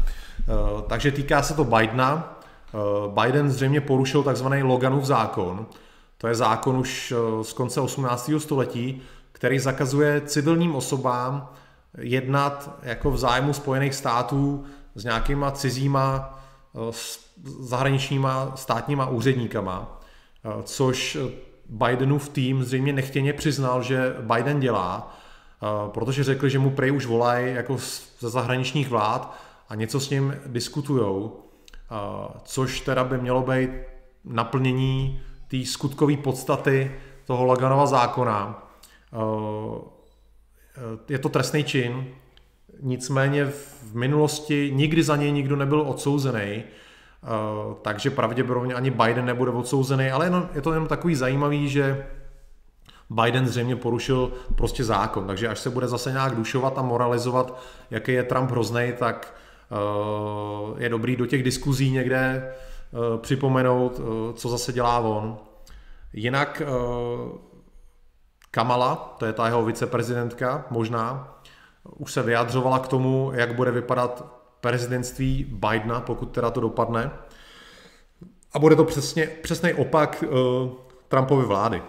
Takže týká se to Bidena. Biden zřejmě porušil takzvaný Loganův zákon. To je zákon už z konce 18. století, který zakazuje civilním osobám jednat jako v zájmu Spojených států s nějakýma cizíma zahraničníma státníma úředníkama, což Bidenův tým zřejmě nechtěně přiznal, že Biden dělá, protože řekli, že mu prej už volají jako ze zahraničních vlád a něco s ním diskutujou, což teda by mělo být naplnění té skutkové podstaty toho Loganova zákona. Je to trestný čin, nicméně v minulosti nikdy za něj nikdo nebyl odsouzený, takže pravděpodobně ani Biden nebude odsouzený, ale je to jenom takový zajímavý, že Biden zřejmě porušil prostě zákon, takže až se bude zase nějak dušovat a moralizovat, jaký je Trump hroznej, tak je dobrý do těch diskuzí někde připomenout, co zase dělá on. Jinak Kamala, to je ta jeho viceprezidentka, možná, už se vyjadřovala k tomu, jak bude vypadat prezidentství Bidena, pokud teda to dopadne. A bude to přesný opak Trumpovy vlády.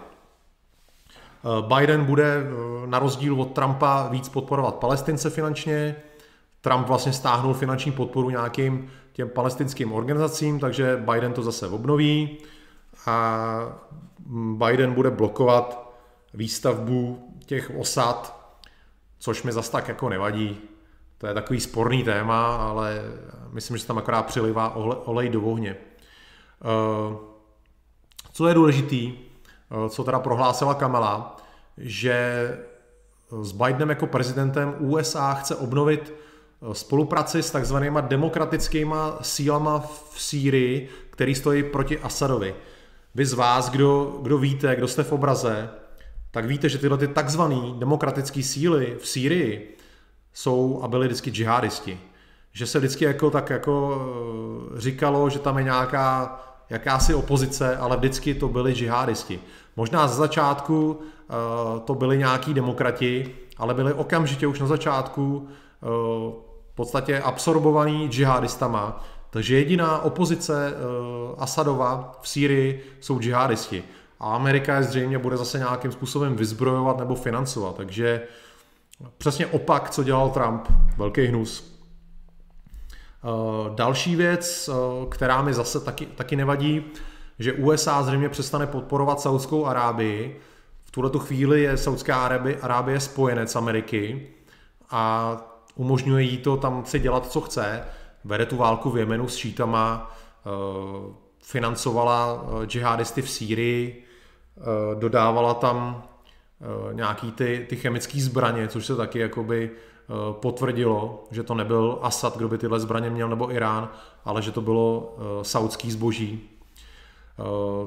Biden bude na rozdíl od Trumpa víc podporovat Palestince finančně. Trump vlastně stáhnul finanční podporu nějakým těm palestinským organizacím, takže Biden to zase obnoví. A Biden bude blokovat výstavbu těch osad, což mi zas tak jako nevadí. To je takový sporný téma, ale myslím, že se tam akorát přilivá olej do ohně. Co je důležitý, co teda prohlásila Kamala, že s Bidenem jako prezidentem USA chce obnovit spolupráci s takzvanýma demokratickýma sílama v Sýrii, který stojí proti Asadovi. Vy z vás, kdo víte, kdo jste v obraze, tak víte, že tyhle takzvaný demokratické síly v Sýrii jsou a byli vždycky džihadisti. Že se vždycky tak říkalo, že tam je nějaká jakási opozice, ale vždycky to byli džihadisti. Možná ze začátku to byli nějaký demokrati, ale byli okamžitě už na začátku v podstatě absorbovaní džihadistama. Takže jediná opozice Asadova v Sýrii jsou džihadisti. A Amerika je zřejmě bude zase nějakým způsobem vyzbrojovat nebo financovat. Takže přesně opak, co dělal Trump. Velký hnus. Další věc, která mi zase taky nevadí, že USA zřejmě přestane podporovat Saudskou Arábii. V tuhletu chvíli je Saudská Arábie spojenec Ameriky a umožňuje jí to tam si dělat, co chce. Vede tu válku v Jemenu s šítama, financovala džihadisty v Sýrii, dodávala tam nějaký ty chemické zbraně, což se taky jakoby potvrdilo, že to nebyl Asad, kdo by tyhle zbraně měl, nebo Irán, ale že to bylo saudský zboží.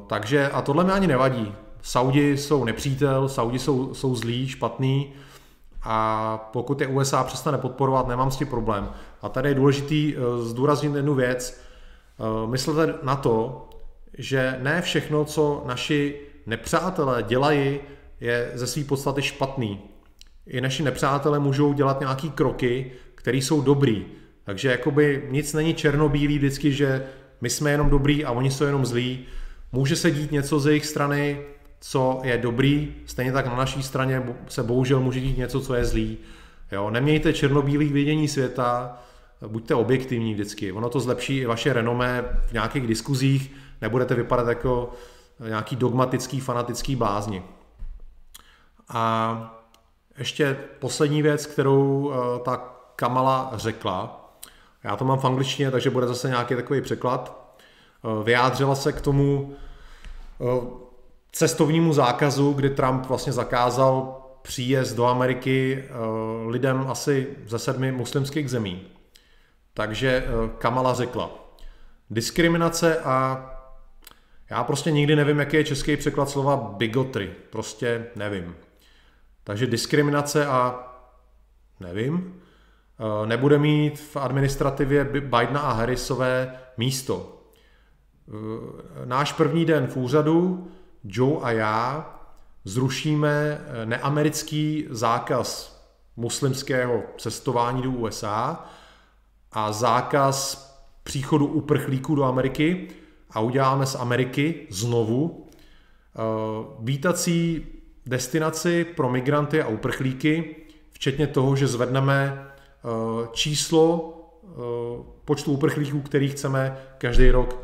Takže a tohle mi ani nevadí. Saudi jsou nepřítel, Saudi jsou zlí, špatný a pokud je USA přestane podporovat, nemám s tím problém. A tady je důležitý zdůraznit jednu věc. Myslete na to, že ne všechno, co naši nepřátelé dělají, je ze své podstaty špatný. I naši nepřátelé můžou dělat nějaké kroky, které jsou dobrý. Takže jakoby nic není černobílý vždycky, že my jsme jenom dobrý a oni jsou jenom zlí. Může se dít něco z jejich strany, co je dobrý, stejně tak na naší straně se bohužel může dít něco, co je zlý. Jo? Nemějte černobílý vidění světa, buďte objektivní vždycky. Ono to zlepší i vaše renomé v nějakých diskuzích, nebudete vypadat jako nějaký dogmatický, fanatický blázni. A ještě poslední věc, kterou ta Kamala řekla, já to mám v angličtině, takže bude zase nějaký takový překlad, vyjádřila se k tomu cestovnímu zákazu, kdy Trump vlastně zakázal příjezd do Ameriky lidem asi ze 7 muslimských zemí. Takže Kamala řekla, diskriminace a já prostě nikdy nevím, jaký je český překlad slova bigotry, prostě nevím. Takže diskriminace a nevím, nebude mít v administrativě Bidena a Harrisové místo. Náš první den v úřadu, Joe a já, zrušíme neamerický zákaz muslimského cestování do USA a zákaz příchodu uprchlíků do Ameriky a uděláme z Ameriky znovu vítací destinaci pro migranty a uprchlíky, včetně toho, že zvedneme číslo počtu uprchlíků, který chceme každý rok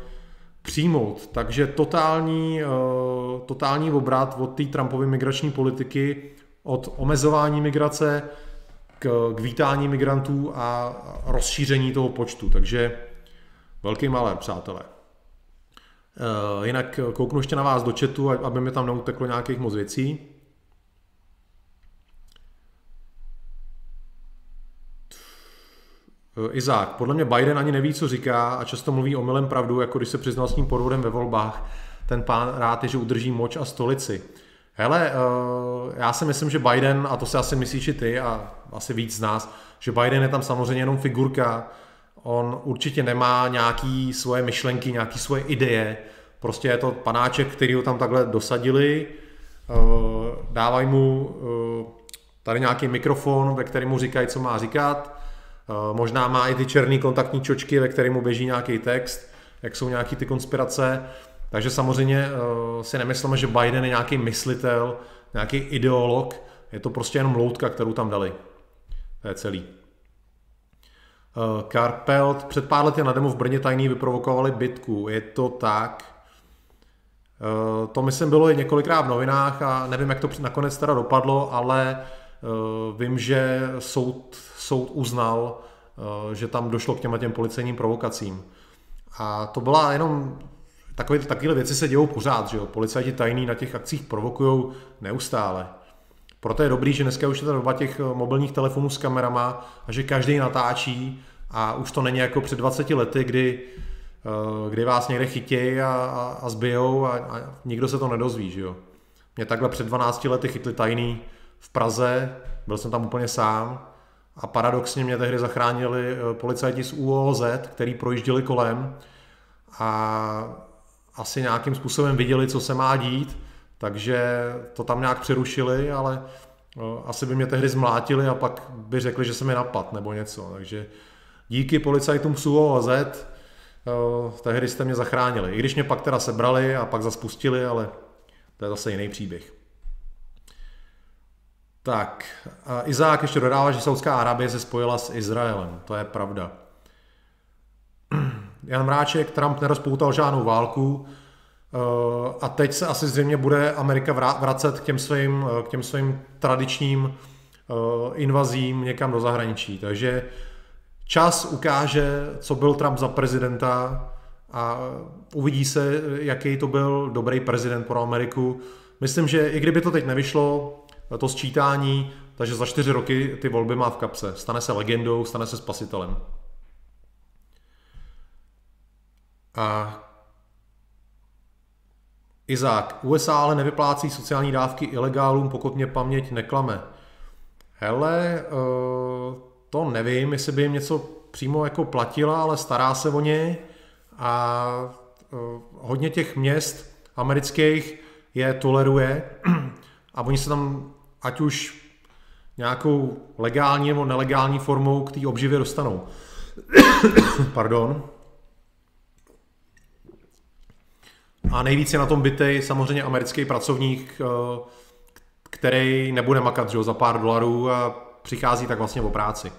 přijmout. Takže totální obrat od té Trumpovy migrační politiky, od omezování migrace k vítání migrantů a rozšíření toho počtu. Takže velký malé, přátelé. Jinak kouknu ještě na vás do chatu, aby mi tam neuteklo nějakých moc věcí. Izák, podle mě Biden ani neví, co říká a často mluví omylem pravdu, jako když se přiznal s tím podvodem ve volbách. Ten pán rád je, že udrží moč a stolici. Hele, já si myslím, že Biden, a to si asi myslíš i ty a asi víc z nás, že Biden je tam samozřejmě jenom figurka. On určitě nemá nějaké svoje myšlenky, nějaké svoje ideje. Prostě je to panáček, který ho tam takhle dosadili. Dávají mu tady nějaký mikrofon, ve kterém mu říkají, co má říkat. Možná má i ty černé kontaktní čočky, ve kterém mu běží nějaký text, jak jsou nějaké ty konspirace. Takže samozřejmě si nemyslíme, že Biden je nějaký myslitel, nějaký ideolog. Je to prostě jenom loutka, kterou tam dali. To je celý. Karpelt, před pár lety na demo v Brně tajný vyprovokovali bitku, je to tak. To myslím bylo i několikrát v novinách a nevím, jak to nakonec teda dopadlo, ale vím, že soud uznal, že tam došlo k těm policejním provokacím. A to byla jenom, takovéhle věci se dějou pořád, že jo, policajti tajní na těch akcích provokujou neustále. Proto je dobrý, že dneska už je ta doba těch mobilních telefonů s kamerama a že každý natáčí a už to není jako před 20 lety, kdy vás někde chytějí a zbijou a nikdo se to nedozví, že jo. Mě takhle před 12 lety chytli tajný v Praze, byl jsem tam úplně sám a paradoxně mě tehdy zachránili policajti z ÚOOZ, který projížděli kolem a asi nějakým způsobem viděli, co se má dít, takže to tam nějak přerušili, ale asi by mě tehdy zmlátili a pak by řekli, že jsem je napadl nebo něco, takže díky policajtům z ÚOOZ tehdy jste mě zachránili, i když mě pak teda sebrali a pak zaspustili, ale to je zase jiný příběh. Tak, Izák ještě dodává, že Saudská Arábie se spojila s Izraelem. To je pravda. Jan Mráček, Trump nerozpoutal žádnou válku a teď se asi zřejmě bude Amerika vracet k těm svým tradičním invazím někam do zahraničí. Takže čas ukáže, co byl Trump za prezidenta a uvidí se, jaký to byl dobrý prezident pro Ameriku. Myslím, že i kdyby to teď nevyšlo, to sčítání, takže za 4 roky ty volby má v kapse. Stane se legendou, stane se spasitelem. A Izák, USA ale nevyplácí sociální dávky ilegálům, pokud mě paměť neklame. Hele, to nevím, jestli by jim něco přímo jako platila, ale stará se o ně a hodně těch měst amerických je toleruje a oni se tam ať už nějakou legální nebo nelegální formou k té obživě dostanou. Pardon. A nejvíc je na tom bitej samozřejmě americký pracovník, který nebude makat za pár dolarů a přichází tak vlastně o práci.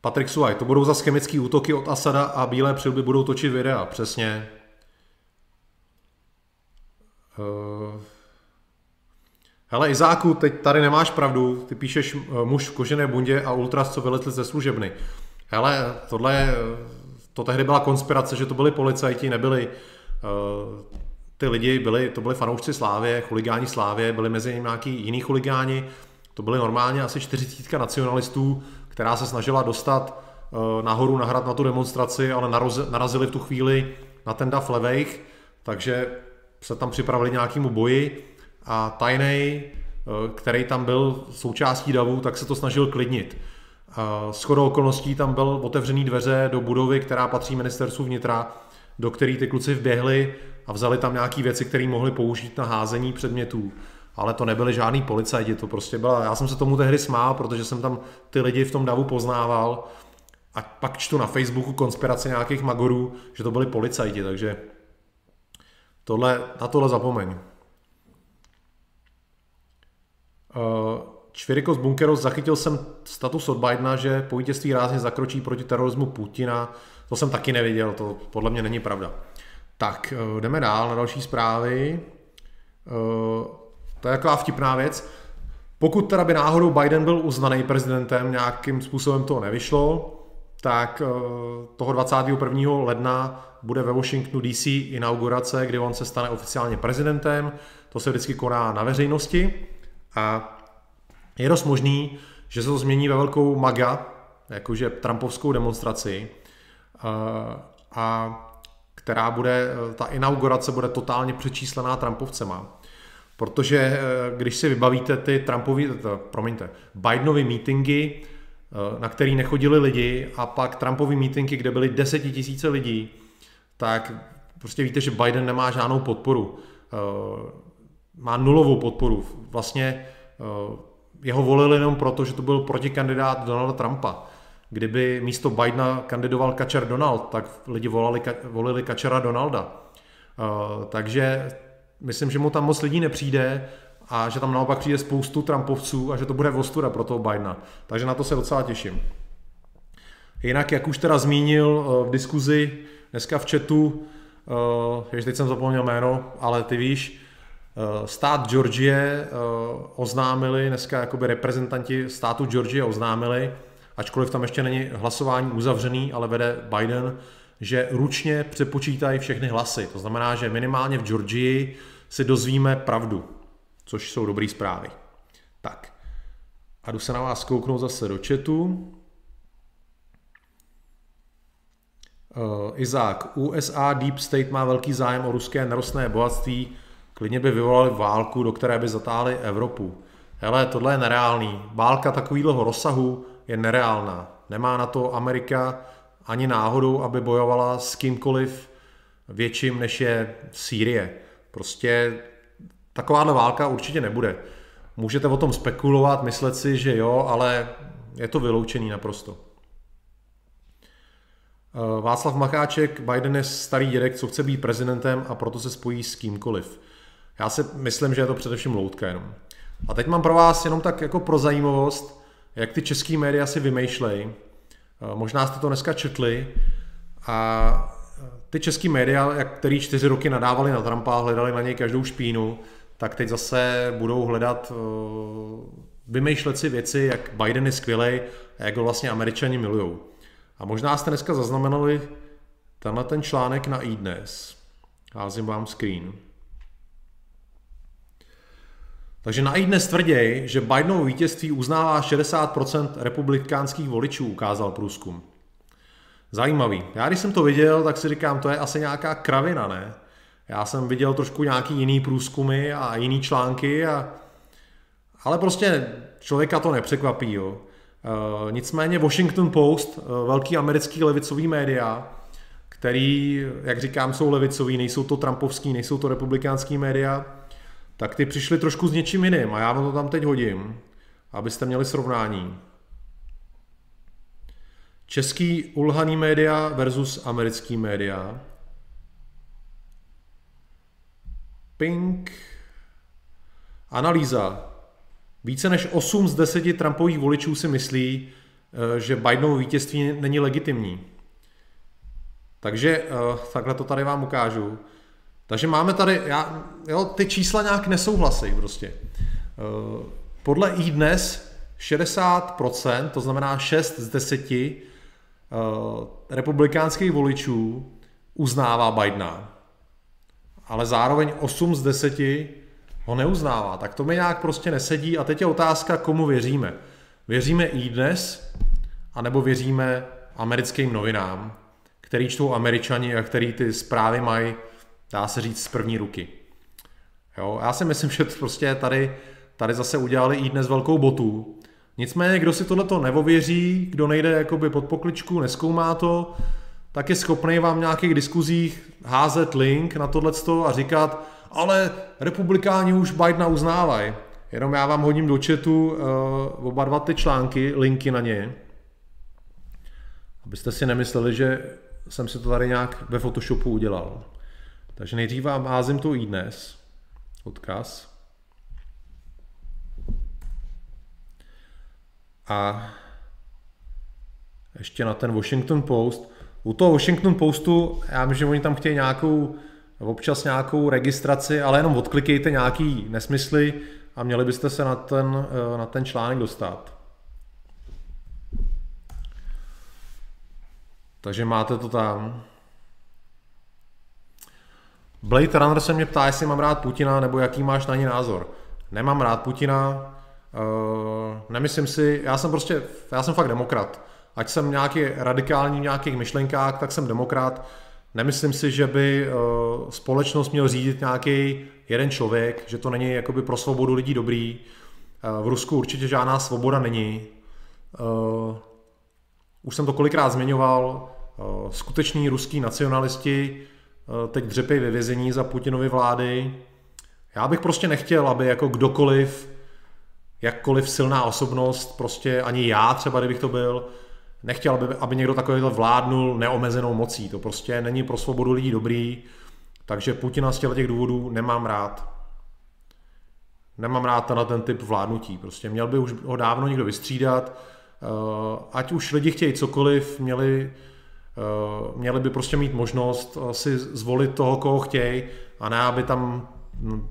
Patrik Suaj, to budou zase chemické útoky od Asada a bílé přilby budou točit videa. Přesně. Hele, Izáku, teď tady nemáš pravdu, ty píšeš muž v kožené bundě a ultras, co vyletli ze služebny. Hele, to tehdy byla konspirace, že to byli policajti, nebyli ty lidi, to byli fanoušci Slávie, chuligáni Slávie, byli mezi nimi nějaký jiný chuligáni, to byly normálně asi 40 nacionalistů, která se snažila dostat nahoru na hrad na tu demonstraci, ale narazili v tu chvíli na ten dav levejch, takže se tam připravili nějakému boji. A tajnej, který tam byl součástí davu, tak se to snažil klidnit. Shodou okolností tam byl otevřený dveře do budovy, která patří ministerstvu vnitra, do které ty kluci vběhli a vzali tam nějaké věci, které mohli použít na házení předmětů. Ale to nebyly žádný policajti, to prostě byla... Já jsem se tomu tehdy smál, protože jsem tam ty lidi v tom davu poznával a pak čtu na Facebooku konspirace nějakých magorů, že to byli policajti, takže na tohle zapomeň. Čviriko z Bunkeros, zachytil jsem status od Bidena, že povítězství rázně zakročí proti terorismu Putina. To jsem taky neviděl, to podle mě není pravda. Tak, jdeme dál na další zprávy. To je taková vtipná věc. Pokud teda by náhodou Biden byl uznaný prezidentem, nějakým způsobem to nevyšlo, tak toho 21. ledna bude ve Washingtonu DC inaugurace, kdy on se stane oficiálně prezidentem. To se vždycky koná na veřejnosti. A je dost možný, že se to změní ve velkou MAGA, jakože trumpovskou demonstraci, a která bude, ta inaugurace bude totálně přečíslená Trumpovcema. Protože když si vybavíte ty Bidenovy mítingy, na který nechodili lidi, a pak Trumpovy mítingy, kde byly 10 000 lidí, tak prostě víte, že Biden nemá žádnou podporu. Má nulovou podporu. Vlastně jeho volili jenom proto, že to byl protikandidát Donalda Trumpa. Kdyby místo Bidena kandidoval Kačer Donald, tak lidi volili Kačera Donalda. Takže myslím, že mu tam moc lidí nepřijde a že tam naopak přijde spoustu Trumpovců a že to bude ostuda pro toho Bidena. Takže na to se docela těším. Jinak, jak už teda zmínil v diskuzi dneska v chatu, ještě teď jsem zapomněl jméno, ale ty víš, stát Georgie oznámili, dneska jakoby reprezentanti státu Georgie oznámili, ačkoliv tam ještě není hlasování uzavřený, ale vede Biden, že ručně přepočítají všechny hlasy. To znamená, že minimálně v Georgii si dozvíme pravdu. což jsou dobré zprávy. Tak, a jdu se na vás kouknout zase do chatu. Izák, USA Deep State má velký zájem o ruské nerostné bohatství, klidně by vyvolali válku, do které by zatáhli Evropu. Hele, tohle je nereálný. Válka takovýhleho rozsahu je nereálná. Nemá na to Amerika ani náhodou, aby bojovala s kýmkoliv větším, než je Sýrie. Prostě takováhle válka určitě nebude. Můžete o tom spekulovat, myslet si, že jo, ale je to vyloučený naprosto. Václav Macháček, Biden je starý dědek, co chce být prezidentem a proto se spojí s kýmkoliv. Já si myslím, že je to především loutka jenom. A teď mám pro vás jenom tak jako pro zajímavost, jak ty český média si vymýšlejí. Možná jste to dneska četli. A ty český média, který 4 roky nadávali na Trumpa, hledali na něj každou špínu, tak teď zase budou hledat, vymýšlet si věci, jak Biden je skvělej a jak ho vlastně Američani milujou. A možná jste dneska zaznamenali tenhle ten článek na iDnes. Házím vám screen. Takže na iDnes tvrději, že Bidenovo vítězství uznává 60% republikánských voličů, ukázal průzkum. Zajímavý. Já když jsem to viděl, tak si říkám, to je asi nějaká kravina, ne? Já jsem viděl trošku nějaký jiný průzkumy a jiný články, ale prostě člověka to nepřekvapí, jo. Nicméně Washington Post, velký americký levicový média, který, jak říkám, jsou levicový, nejsou to trumpovský, nejsou to republikánský média, tak ty přišli trošku s něčím jiným a já vám to tam teď hodím, abyste měli srovnání. Český ulhaný média versus americký média. Pink. Analýza. Více než 8 z 10 Trumpových voličů si myslí, že Bidenovo vítězství není legitimní. Takže takhle to tady vám ukážu. Takže máme tady, ty čísla nějak nesouhlasí prostě. Podle iDnes 60%, to znamená 6 z 10 republikánských voličů uznává Bidena. Ale zároveň 8 z 10 ho neuznává. Tak to mi nějak prostě nesedí a teď je otázka, komu věříme. Věříme iDnes, anebo věříme americkým novinám, který čtou Američani a který ty zprávy mají, dá se říct, z první ruky. Jo, já si myslím, že prostě tady zase udělali iDnes velkou botu. Nicméně, kdo si tohleto neověří, kdo nejde jakoby pod pokličku, nezkoumá to, tak je schopný vám v nějakých diskuzích házet link na tohleto a říkat, ale republikáni už Bidena uznávají. Jenom já vám hodím do chatu oba dva ty články, linky na ně. Abyste si nemysleli, že jsem si to tady nějak ve Photoshopu udělal. Takže nejdřív vám házím to iDnes. Odkaz. A ještě na ten Washington Post. U toho Washington Postu, já myslím, že oni tam chtějí občas nějakou registraci, ale jenom odklikejte nějaký nesmysly a měli byste se na ten článek dostat. Takže máte to tam. Blade Runner se mě ptá, jestli mám rád Putina, nebo jaký máš na ně názor. Nemám rád Putina, nemyslím si, já jsem fakt demokrat. Ať jsem nějaký radikální v nějakých myšlenkách, tak jsem demokrat. Nemyslím si, že by společnost měl řídit nějaký jeden člověk, že to není jakoby pro svobodu lidí dobrý. V Rusku určitě žádná svoboda není. Už jsem to kolikrát zmiňoval. Skuteční ruský nacionalisti teď dřepějí ve vězení za Putinovy vlády. Já bych prostě nechtěl, aby jako kdokoliv, jakkoliv silná osobnost, prostě ani já třeba, kdybych to byl, nechtěl, aby někdo takovýhle vládnul neomezenou mocí. To prostě není pro svobodu lidí dobrý, takže Putina z těch důvodů nemám rád. Nemám rád na ten typ vládnutí. Prostě měl by už ho dávno někdo vystřídat. Ať už lidi chtějí cokoliv, měli by prostě mít možnost si zvolit toho, koho chtějí, a ne, aby tam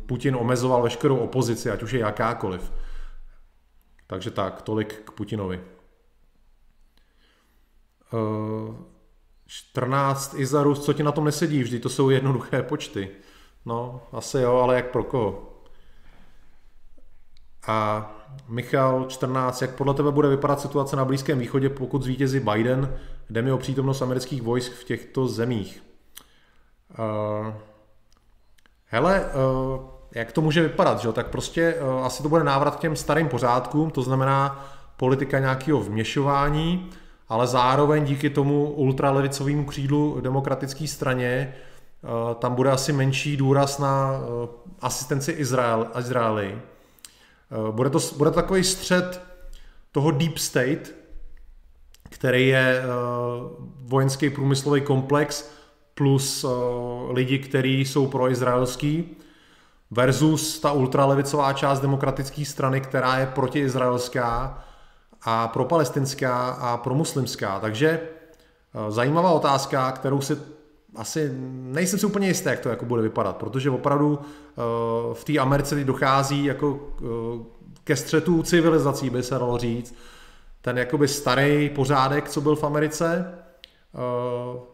Putin omezoval veškerou opozici, ať už je jakákoliv. Takže tak, tolik k Putinovi. 14 Izarus, co ti na tom nesedí? Vždy to jsou jednoduché počty. No, asi jo, ale jak pro koho? A Michal 14, jak podle tebe bude vypadat situace na Blízkém východě, pokud zvítězí Biden? Jde mi o přítomnost amerických vojsk v těchto zemích. Jak to může vypadat, že? Tak prostě asi to bude návrat k těm starým pořádkům, to znamená politika nějakého vměšování, ale zároveň díky tomu ultralevicovému křídlu demokratické straně tam bude asi menší důraz na asistenci Izraeli. Bude to takový střed toho deep state, který je vojenský průmyslový komplex plus lidi, kteří jsou proizraelský, versus ta ultralevicová část demokratické strany, která je protiizraelská a propalestinská a promuslimská. Takže zajímavá otázka, kterou si asi nejsem si úplně jistý, jak to jako bude vypadat, protože opravdu v té Americe dochází jako ke střetu civilizací, by se dalo říct. Ten jakoby starý pořádek, co byl v Americe,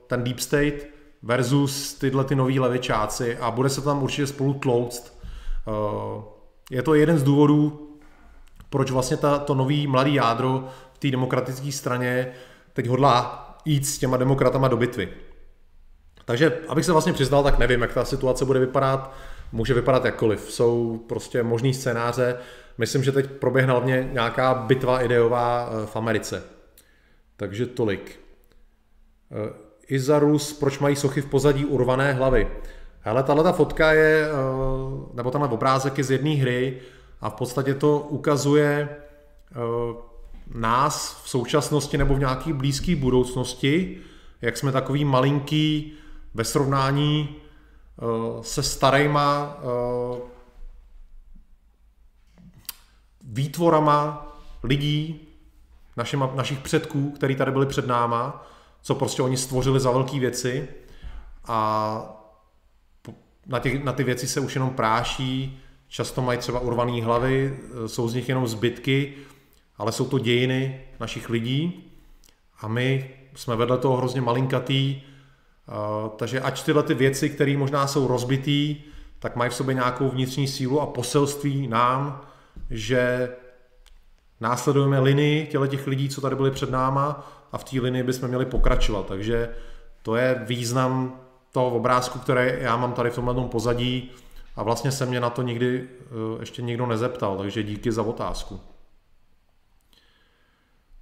ten deep state versus tyhle ty nový levičáci, a bude se tam určitě spolu tlouct. Je to jeden z důvodů, proč vlastně to nový mladý jádro v té demokratické straně teď hodlá jít s těma demokratama do bitvy. Takže, abych se vlastně přiznal, tak nevím, jak ta situace bude vypadat. Může vypadat jakkoliv. Jsou prostě možný scénáře. Myslím, že teď proběhne hlavně nějaká bitva ideová v Americe. Takže tolik. Izarus, proč mají sochy v pozadí urvané hlavy? Hele, tahleta fotka je, nebo tenhle obrázek je z jedné hry a v podstatě to ukazuje nás v současnosti nebo v nějaké blízké budoucnosti, jak jsme takový malinký ve srovnání se starýma výtvorama lidí, našich předků, který tady byli před náma, co prostě oni stvořili za velké věci, a na ty věci se už jenom práší, často mají třeba urvané hlavy, jsou z nich jenom zbytky, ale jsou to dějiny našich lidí a my jsme vedle toho hrozně malinkatý, takže ač tyhle ty věci, které možná jsou rozbitý, tak mají v sobě nějakou vnitřní sílu a poselství nám, že následujeme linii těch lidí, co tady byli před náma, a v té linii bychom měli pokračovat. Takže to je význam toho obrázku, který já mám tady v tomhle pozadí, a vlastně se mě na to nikdy ještě nikdo nezeptal, takže díky za otázku.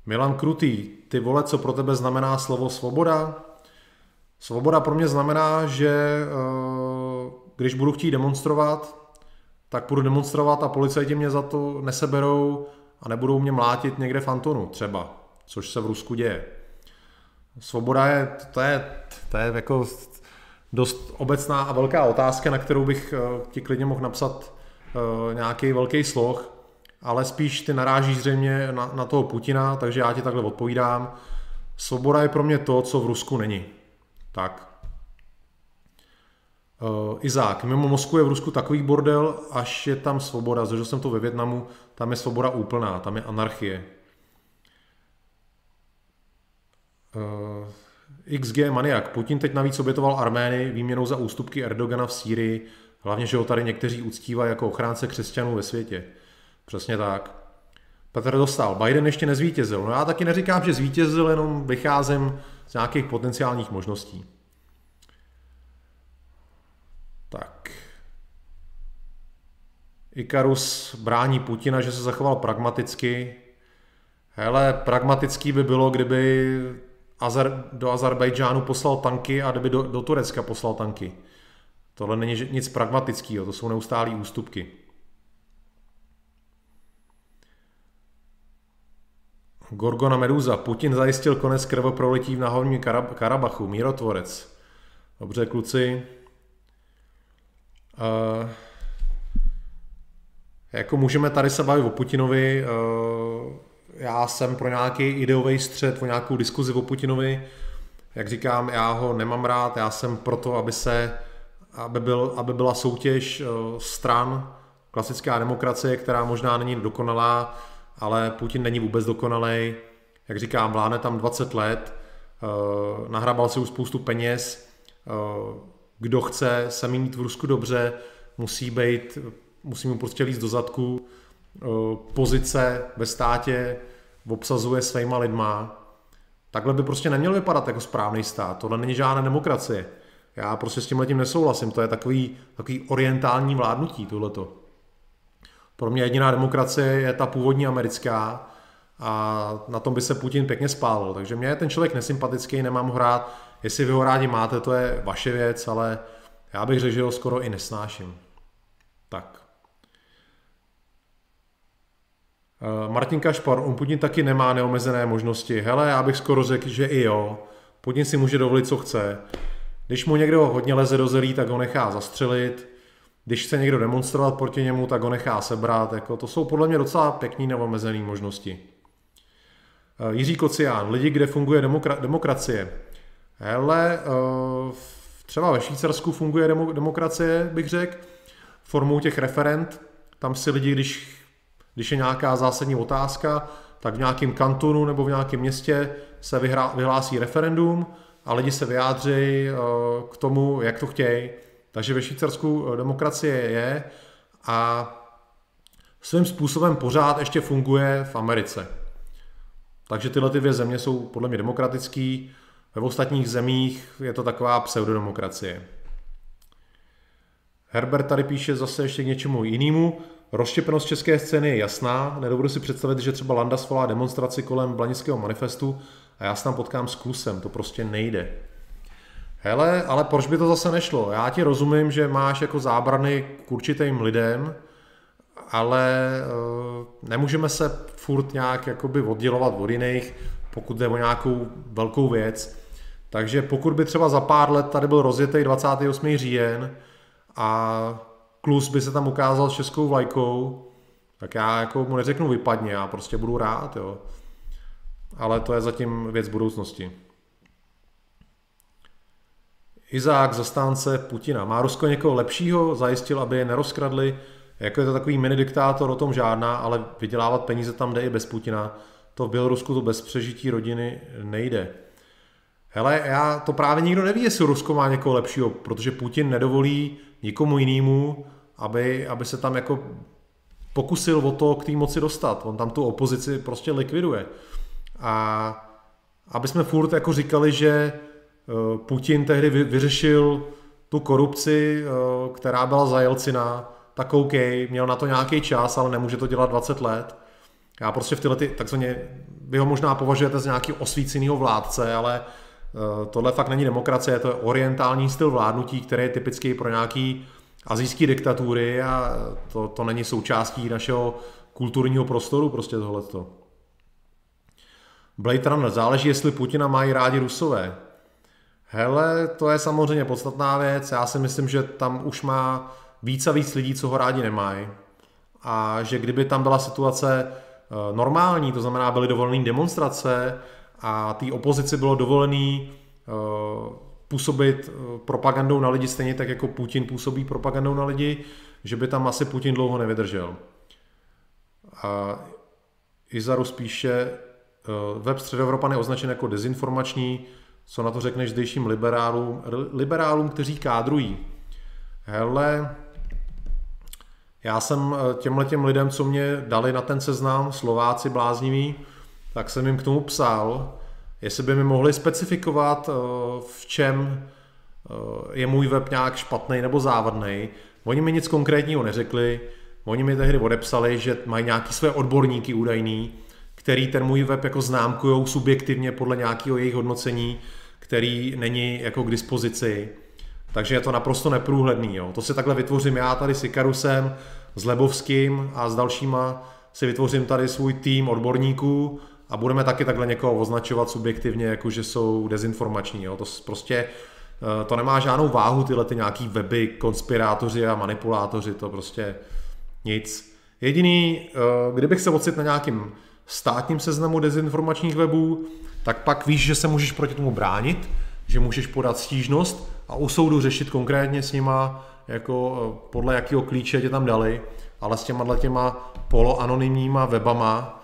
Milan Krutý, ty vole, co pro tebe znamená slovo svoboda? Svoboda pro mě znamená, že když budu chtít demonstrovat, tak budu demonstrovat a policajti mě za to neseberou a nebudou mě mlátit někde v Antonu třeba, což se v Rusku děje. Svoboda je jako dost obecná a velká otázka, na kterou bych ti klidně mohl napsat nějaký velký sloh, ale spíš ty narážíš zřejmě na toho Putina, takže já ti takhle odpovídám. Svoboda je pro mě to, co v Rusku není. Tak. Izák, mimo mozku je v Rusku takový bordel, až je tam svoboda. Zažil jsem to ve Vietnamu, tam je svoboda úplná, tam je anarchie. XG Maniak, Putin teď navíc obětoval Armény výměnou za ústupky Erdogana v Sýrii, hlavně, že ho tady někteří uctívají jako ochránce křesťanů ve světě. Přesně tak. Petr Dostal, Biden ještě nezvítězil. No já taky neříkám, že zvítězil, jenom vycházím z nějakých potenciálních možností. Tak. Ikarus brání Putina, že se zachoval pragmaticky. Hele, pragmatický by bylo, kdyby do Azerbajdžánu poslal tanky a kdyby do Turecka poslal tanky. Tohle není nic pragmatického, to jsou neustálé ústupky. Gorgona Meduza, Putin zajistil konec krvoprolití v Náhorním Karabachu, mírotvorec. Dobře, kluci. Jako můžeme tady se bavit o Putinovi, já jsem pro nějaký ideový střet, o nějakou diskuzi o Putinovi, jak říkám, já ho nemám rád, já jsem proto, aby byla soutěž stran, klasická demokracie, která možná není dokonalá, ale Putin není vůbec dokonalej, jak říkám, vládne tam 20 let, nahrabal si už spoustu peněz, kdo chce se mít v Rusku dobře, musí mu prostě líst do zadku pozice ve státě obsazuje svýma lidma. Takhle by prostě neměl vypadat jako správný stát. Tohle není žádná demokracie. Já prostě s tímhletím nesouhlasím. To je takový orientální vládnutí, tohleto. Pro mě jediná demokracie je ta původní americká a na tom by se Putin pěkně spálil. Takže mě je ten člověk nesympatický, nemám ho rád. Jestli vy ho rádi máte, to je vaše věc, ale já bych řekl, že ho skoro i nesnáším. Tak. Martinka Špar, Putin taky nemá neomezené možnosti. Hele, já bych skoro řekl, že i jo. Putin si může dovolit, co chce. Když mu někdo hodně leze do zelí, tak ho nechá zastřelit. Když chce někdo demonstrovat proti němu, tak ho nechá sebrat. Jako, to jsou podle mě docela pěkný neomezené možnosti. Jiří Kocián, lidi, kde funguje demokracie. Hele, třeba ve Švýcarsku funguje demokracie, bych řekl, formou těch referent. Tam si lidi, když je nějaká zásadní otázka, tak v nějakém kantonu nebo v nějakém městě se vyhlásí referendum a lidi se vyjádří k tomu, jak to chtějí. Takže ve Švýcarsku demokracie je a svým způsobem pořád ještě funguje v Americe. Takže tyhle dvě země jsou podle mě demokratický. Ve ostatních zemích je to taková pseudodemokracie. Herbert tady píše zase ještě k něčemu jinému. Rozštěpenost české scény je jasná. Nedobudu si představit, že třeba Landa svolá demonstraci kolem Blanického manifestu a já se tam potkám s Klusem. To prostě nejde. Hele, ale proč by to zase nešlo? Já ti rozumím, že máš jako zábrany k určitým lidem, ale nemůžeme se furt nějak jakoby oddělovat od jiných, pokud jde o nějakou velkou věc. Takže pokud by třeba za pár let tady byl rozjetý 28. říjen a Klus by se tam ukázal s českou vlajkou, tak já jako mu neřeknu vypadně, já prostě budu rád, jo. Ale to je zatím věc budoucnosti. Izák, zastánce Putina. Má Rusko někoho lepšího? Zajistil, aby je nerozkradli? Jako je to takový mini diktátor, o tom žádná, ale vydělávat peníze tam jde i bez Putina. To v Bělorusku to bez přežití rodiny nejde. Hele, já to právě nikdo neví, jestli Rusko má někoho lepšího, protože Putin nedovolí nikomu jinému, aby se tam jako pokusil o to k té moci dostat. On tam tu opozici prostě likviduje. A aby jsme furt jako říkali, že Putin tehdy vyřešil tu korupci, která byla za Jelcina, tak OK, měl na to nějaký čas, ale nemůže to dělat 20 let. Já prostě v tyhle, takzvaně, vy ho možná považujete za nějaký osvíceného vládce, ale tohle fakt není demokracie, to je orientální styl vládnutí, který je typický pro nějaký asijský diktatury a to není součástí našeho kulturního prostoru, prostě tohleto. Blade Runner, záleží, jestli Putina mají rádi Rusové. Hele, to je samozřejmě podstatná věc, já si myslím, že tam už má víc a víc lidí, co ho rádi nemají. A že kdyby tam byla situace normální, to znamená byly dovolené demonstrace a té opozici bylo dovolené působit propagandou na lidi stejně tak, jako Putin působí propagandou na lidi, že by tam asi Putin dlouho nevydržel. A Izarus píše, web Středoevropan je označen jako dezinformační, co na to řekneš zdejším liberálům, kteří kádrují. Hele, já jsem těmhletěm lidem, co mě dali na ten seznam, Slováci blázniví, tak jsem jim k tomu psal, jestli by mi mohli specifikovat, v čem je můj web nějak špatný nebo závadný. Oni mi nic konkrétního neřekli, oni mi tehdy odepsali, že mají nějaké své odborníky údajný, který ten můj web jako známkujou subjektivně podle nějakého jejich hodnocení, který není jako k dispozici. Takže je to naprosto neprůhledný. Jo. To si takhle vytvořím já tady s Ikarusem, s Lebovským a s dalšíma si vytvořím tady svůj tým odborníků a budeme taky takhle někoho označovat subjektivně, jako že jsou dezinformační. Jo. To prostě to nemá žádnou váhu, tyhle ty nějaký weby, konspirátoři a manipulátoři, to prostě nic. Jediný, kdybych se ocitl na nějakým státním seznamu dezinformačních webů, tak pak víš, že se můžeš proti tomu bránit, že můžeš podat stížnost a u soudu řešit konkrétně s nima, jako podle jakého klíče tě tam dali, ale s těma poloanonymníma webama,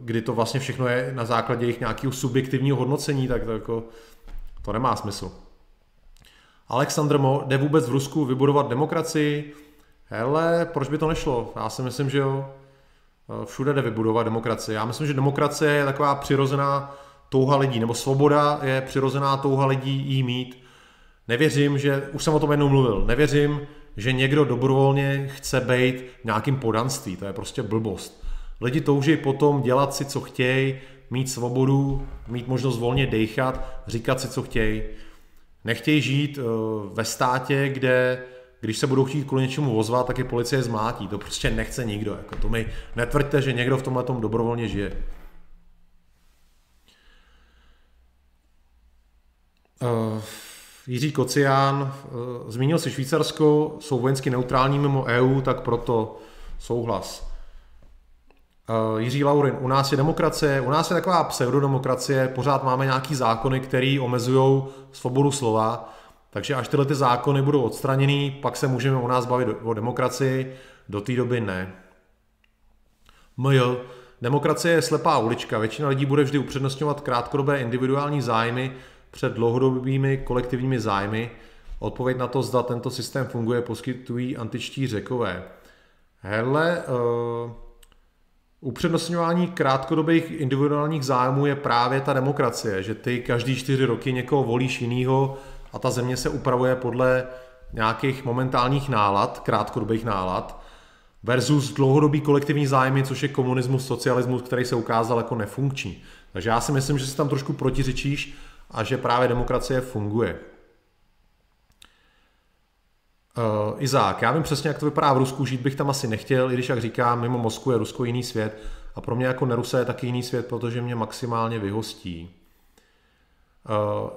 kdy to vlastně všechno je na základě jejich nějakého subjektivního hodnocení, tak to, jako, to nemá smysl. Alexandr Mo, jde vůbec v Rusku vybudovat demokracii? Hele, proč by to nešlo? Já si myslím, že jo, všude jde vybudovat demokracie. Já myslím, že demokracie je taková přirozená touha lidí, nebo svoboda je přirozená touha lidí jí mít. Nevěřím, že, už jsem o tom jednou mluvil, nevěřím, že někdo dobrovolně chce být nějakým podanství, to je prostě blbost. Lidi touží potom dělat si, co chtějí, mít svobodu, mít možnost volně dejchat, říkat si, co chtějí. Nechtějí žít ve státě, kde když se budou chtít kvůli něčemu ozvat, tak je policie zmlátí. To prostě nechce nikdo. Jako to mi netvrďte, že někdo v tomhletom dobrovolně žije. Jiří Kocián, zmínil si Švýcarsko, jsou vojensky neutrální mimo EU, tak proto souhlas. Jiří Laurin, u nás je demokracie, u nás je taková pseudodemokracie, pořád máme nějaký zákony, které omezují svobodu slova, takže až tyhle ty zákony budou odstraněny, pak se můžeme u nás bavit o demokracii, do té doby ne. Demokracie je slepá ulička, většina lidí bude vždy upřednostňovat krátkodobé individuální zájmy před dlouhodobými kolektivními zájmy. Odpověď na to, zda tento systém funguje, poskytují antičtí Řekové. Hele, upřednostňování krátkodobých individuálních zájmů je právě ta demokracie, že ty každý 4 roky někoho volíš jinýho a ta země se upravuje podle nějakých momentálních nálad, krátkodobých nálad, versus dlouhodobý kolektivní zájmy, což je komunismus, socialismus, který se ukázal jako nefunkční. Takže já si myslím, že si tam trošku protiřečíš a že právě demokracie funguje. Izák, já vím přesně, jak to vypadá v Rusku, žít bych tam asi nechtěl, i když, jak říkám, mimo Moskvu je Rusko jiný svět a pro mě jako neruse je taky jiný svět, protože mě maximálně vyhostí.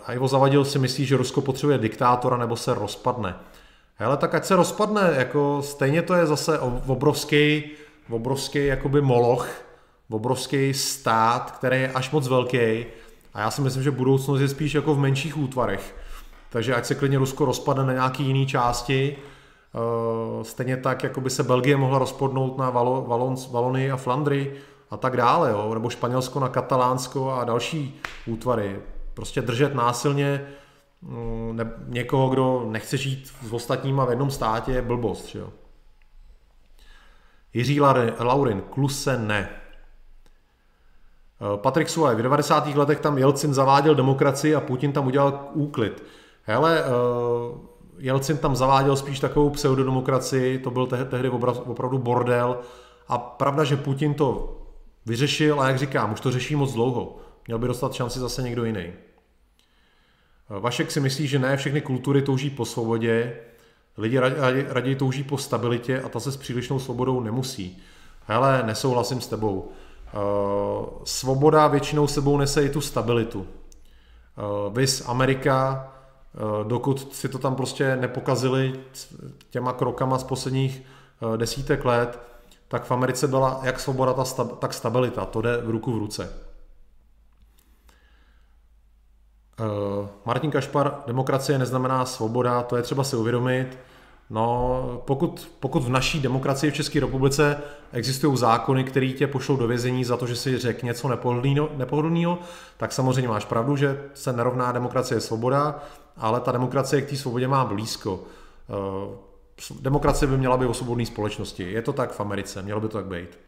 A Ivo Zavadil si myslí, že Rusko potřebuje diktátora nebo se rozpadne. Hele, tak ať se rozpadne, jako stejně to je zase obrovský jakoby moloch, obrovský stát, který je až moc velký a já si myslím, že budoucnost je spíš jako v menších útvarech. Takže ať se klidně Rusko rozpadne na nějaký jiný části, stejně tak, jako by se Belgie mohla rozpadnout na Valonii a Flandry a tak dále, jo? Nebo Španělsko na Katalánsko a další útvary. Prostě držet násilně někoho, kdo nechce žít s ostatníma v jednom státě, je blbost. Jo? Jiří Laurin, kluse ne. Patrik Suaj, v 90. letech tam Jelcin zaváděl demokracii a Putin tam udělal úklid. Hele, Jelcin tam zaváděl spíš takovou pseudodemokracii, to byl tehdy opravdu bordel a pravda, že Putin to vyřešil a jak říkám, už to řeší moc dlouho. Měl by dostat šanci zase někdo jiný. Vašek si myslí, že ne všechny kultury touží po svobodě, lidi raději touží po stabilitě a ta se s přílišnou svobodou nemusí. Hele, nesouhlasím s tebou. Svoboda většinou sebou nese i tu stabilitu. Viz Amerika, dokud si to tam prostě nepokazili těma krokama z posledních 10 let, tak v Americe byla jak svoboda, tak stabilita. To jde v ruku v ruce. Martin Kašpar, demokracie neznamená svoboda, to je třeba si uvědomit. No, pokud v naší demokracii v České republice existují zákony, které tě pošlou do vězení za to, že si řekl něco nepohodlného, tak samozřejmě máš pravdu, že se nerovná demokracie svoboda, ale ta demokracie k té svobodě má blízko. Demokracie by měla být o svobodné společnosti. Je to tak v Americe, mělo by to tak být.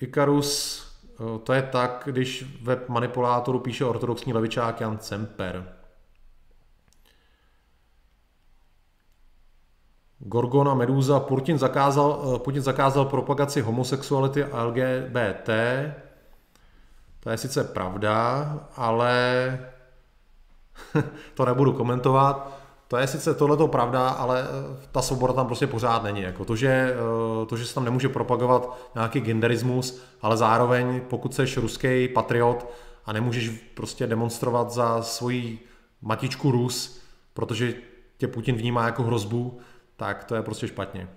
Ikarus, to je tak, když web manipulátoru píše ortodoxní levičák Jan Cemper. Gorgona Meduza, Putin zakázal propagaci homosexuality a LGBT. To je sice pravda, ale to nebudu komentovat. To je sice tohleto pravda, ale ta svoboda tam prostě pořád není. Jako to, že se tam nemůže propagovat nějaký genderismus, ale zároveň pokud seš ruský patriot a nemůžeš prostě demonstrovat za svoji matičku Rus, protože tě Putin vnímá jako hrozbu, tak to je prostě špatně.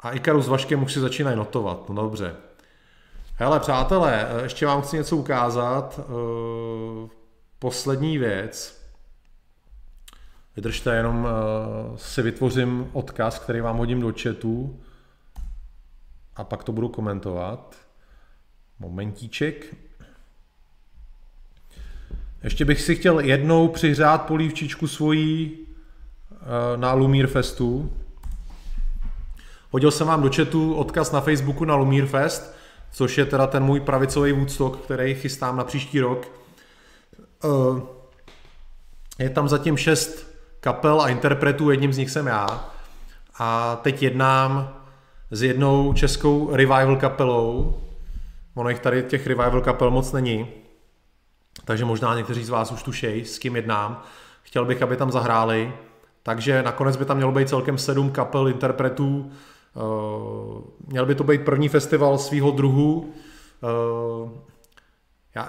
A Ikaru s Vaškem už si začínají notovat. No dobře. Hele přátelé, ještě vám chci něco ukázat. Poslední věc. Vydržte, jenom si vytvořím odkaz, který vám hodím do chatu a pak to budu komentovat. Momentíček. Ještě bych si chtěl jednou přihřát polívčičku svojí na Lumír Festu. Hodil jsem vám do chatu odkaz na Facebooku na Lumír Fest, což je teda ten můj pravicový Woodstock, který chystám na příští rok. Je tam zatím 6 kapel a interpretů, jedním z nich jsem já. A teď jednám s jednou českou revival kapelou. Ono jich tady těch revival kapel moc není. Takže možná někteří z vás už tušejí, s kým jednám. Chtěl bych, aby tam zahráli. Takže nakonec by tam mělo být celkem 7 kapel, interpretů. Měl by to být první festival svýho druhu. Já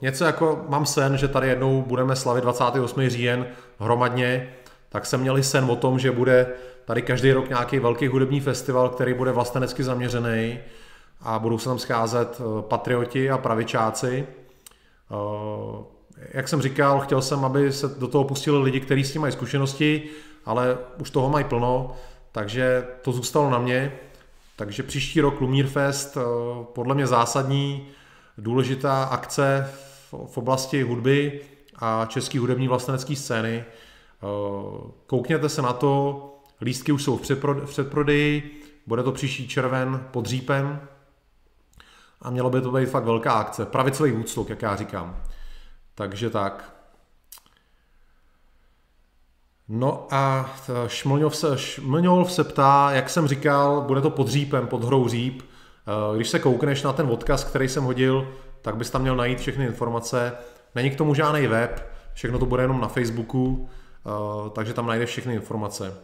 něco mám sen, že tady jednou budeme slavit 28. říjen hromadně, tak jsem měl i sen o tom, že bude tady každý rok nějaký velký hudební festival, který bude vlastenecky zaměřený a budou se tam scházet patrioti a pravičáci. Jak jsem říkal, chtěl jsem, aby se do toho pustili lidi, kteří s tím mají zkušenosti, ale už toho mají plno, takže to zůstalo na mě. Takže příští rok Lumír Fest, podle mě zásadní, důležitá akce v oblasti hudby a český hudební vlastenecké scény. Koukněte se na to, lístky už jsou v předprodeji, bude to příští červen pod Řípem a mělo by to být fakt velká akce. Pravicový Woodstock, jak já říkám. Takže tak. No a Šmlňov se ptá, jak jsem říkal, bude to pod Řípem, pod hrou Říp. Když se koukneš na ten odkaz, který jsem hodil, tak bys tam měl najít všechny informace. Není k tomu žádný web, všechno to bude jenom na Facebooku, takže tam najdeš všechny informace.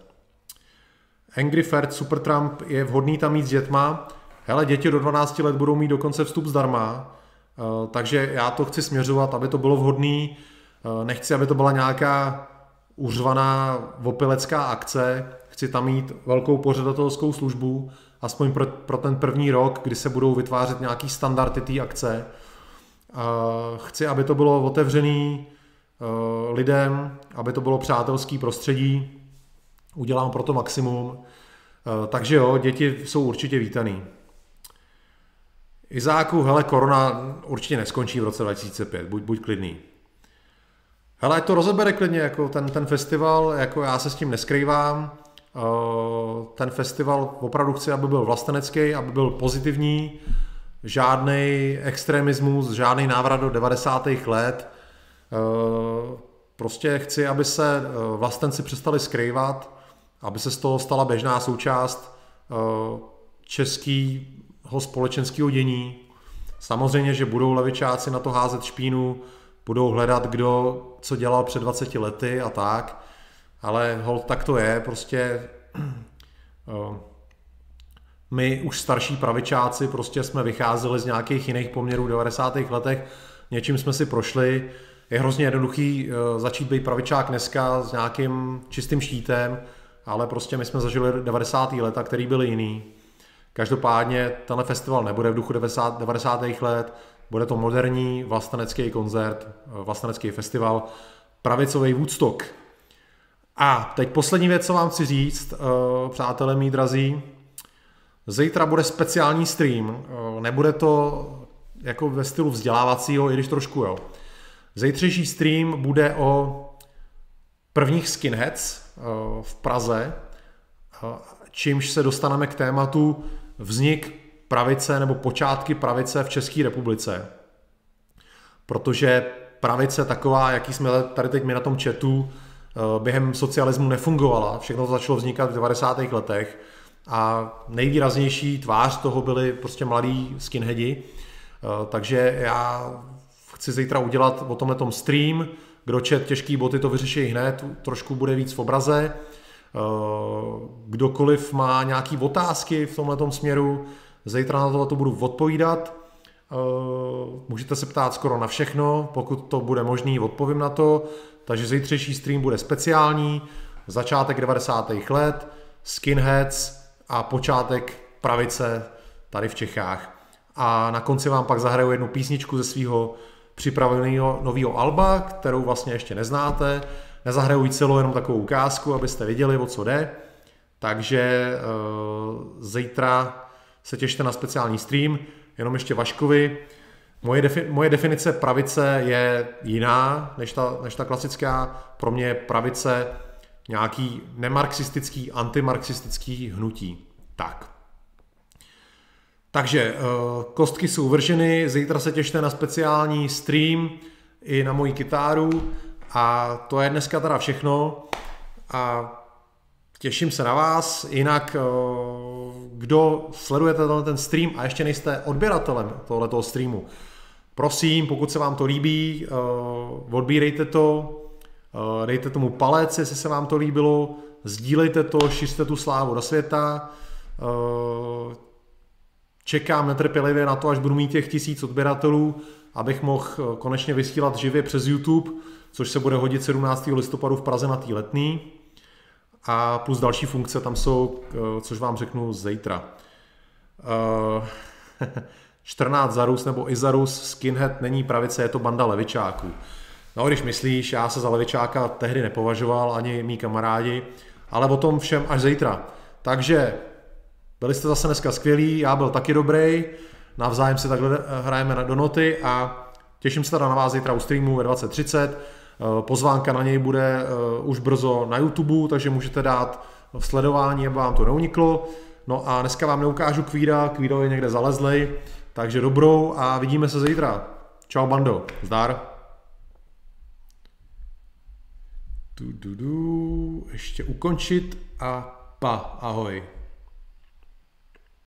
Angry Ferd Supertramp, je vhodný tam mít s dětma. Hele, děti do 12 let budou mít dokonce vstup zdarma, takže já to chci směřovat, aby to bylo vhodný. Nechci, aby to byla nějaká uřvaná vopilecká akce. Chci tam mít velkou pořadatelskou službu, aspoň pro ten první rok, kdy se budou vytvářet nějaký standardy té akce. Chci, aby to bylo otevřený lidem, aby to bylo přátelský prostředí. Udělám pro to maximum. Takže jo, děti jsou určitě vítaný. Izáku, hele, korona určitě neskončí v roce 2005, buď klidný. Hele, to rozebere klidně, jako ten festival, jako já se s tím neskrývám. Ten festival opravdu chci, aby byl vlastenecký, aby byl pozitivní, žádný extremismus, žádný návrat do 90. let. Prostě chci, aby se vlastenci přestali skrývat, aby se z toho stala běžná součást českého společenského dění. Samozřejmě, že budou levičáci na to házet špínu, budou hledat, kdo co dělal před 20 lety a tak, ale holt tak to je, prostě my už starší pravičáci prostě jsme vycházeli z nějakých jiných poměrů v 90. letech, něčím jsme si prošli. Je hrozně jednoduchý začít být pravičák dneska s nějakým čistým štítem, ale prostě my jsme zažili 90. leta, který byly jiný. Každopádně tenhle festival nebude v duchu 90. let, bude to moderní vlastenecký koncert, vlastenecký festival, pravicový Woodstock. A teď poslední věc, co vám chci říct, přátelé mý drazí. Zítra bude speciální stream, nebude to jako ve stylu vzdělávacího, i když trošku jo. Zítřejší stream bude o prvních skinheads v Praze, čímž se dostaneme k tématu vznik pravice nebo počátky pravice v České republice. Protože pravice taková, jaký jsme tady teď my na tom chatu, během socialismu nefungovala. Všechno to začalo vznikat v 90. letech a nejvýraznější tvář toho byli prostě mladí skinheadi. Takže já chci zítra udělat o tomhletom stream, kdo čet těžký boty, to vyřeší hned, trošku bude víc v obraze. Kdokoliv má nějaké otázky v tomhletom směru, zítra na tohle to budu odpovídat. Můžete se ptát skoro na všechno, pokud to bude možné, odpovím na to. Takže zítřejší stream bude speciální, začátek 90. let, skinheads a počátek pravice tady v Čechách. A na konci vám pak zahraju jednu písničku ze svého připraveného nového alba, kterou vlastně ještě neznáte. Nezahraju ji celou, jenom takovou ukázku, abyste viděli, o co jde. Takže zítra se těšte na speciální stream. Jenom ještě Vaškovi. Moje definice pravice je jiná než ta klasická. Pro mě pravice nějaký nemarxistický, antimarxistický hnutí. Tak. Takže kostky jsou vrženy, zítra se těšte na speciální stream i na moji kytáru a to je dneska teda všechno a těším se na vás, jinak kdo sledujete ten stream a ještě nejste odběratelem tohoto streamu, prosím, pokud se vám to líbí, odbírejte to, dejte tomu palec, jestli se vám to líbilo, sdílejte to, šiřte tu slávu do světa, čekám netrpělivě na to, až budu mít těch 1000 odběratelů, abych mohl konečně vysílat živě přes YouTube, což se bude hodit 17. listopadu v Praze na tý letný. A plus další funkce tam jsou, což vám řeknu zítra. 14 za Rus nebo i za Rus, skinhead není pravice, je to banda levičáků. No když myslíš, já se za levičáka tehdy nepovažoval, ani mý kamarádi, ale o tom všem až zítra. Takže byli jste zase dneska skvělí, já byl taky dobrý, navzájem si takhle hrajeme na donoty a těším se teda na vás zítra u streamu ve 20:30. Pozvánka na něj bude už brzo na YouTube, takže můžete dát v sledování, aby vám to neuniklo. No a dneska vám neukážu Kvído je někde zalezlej, takže dobrou a vidíme se zítra. Čau bando, zdar. Ještě ukončit a pa, ahoj.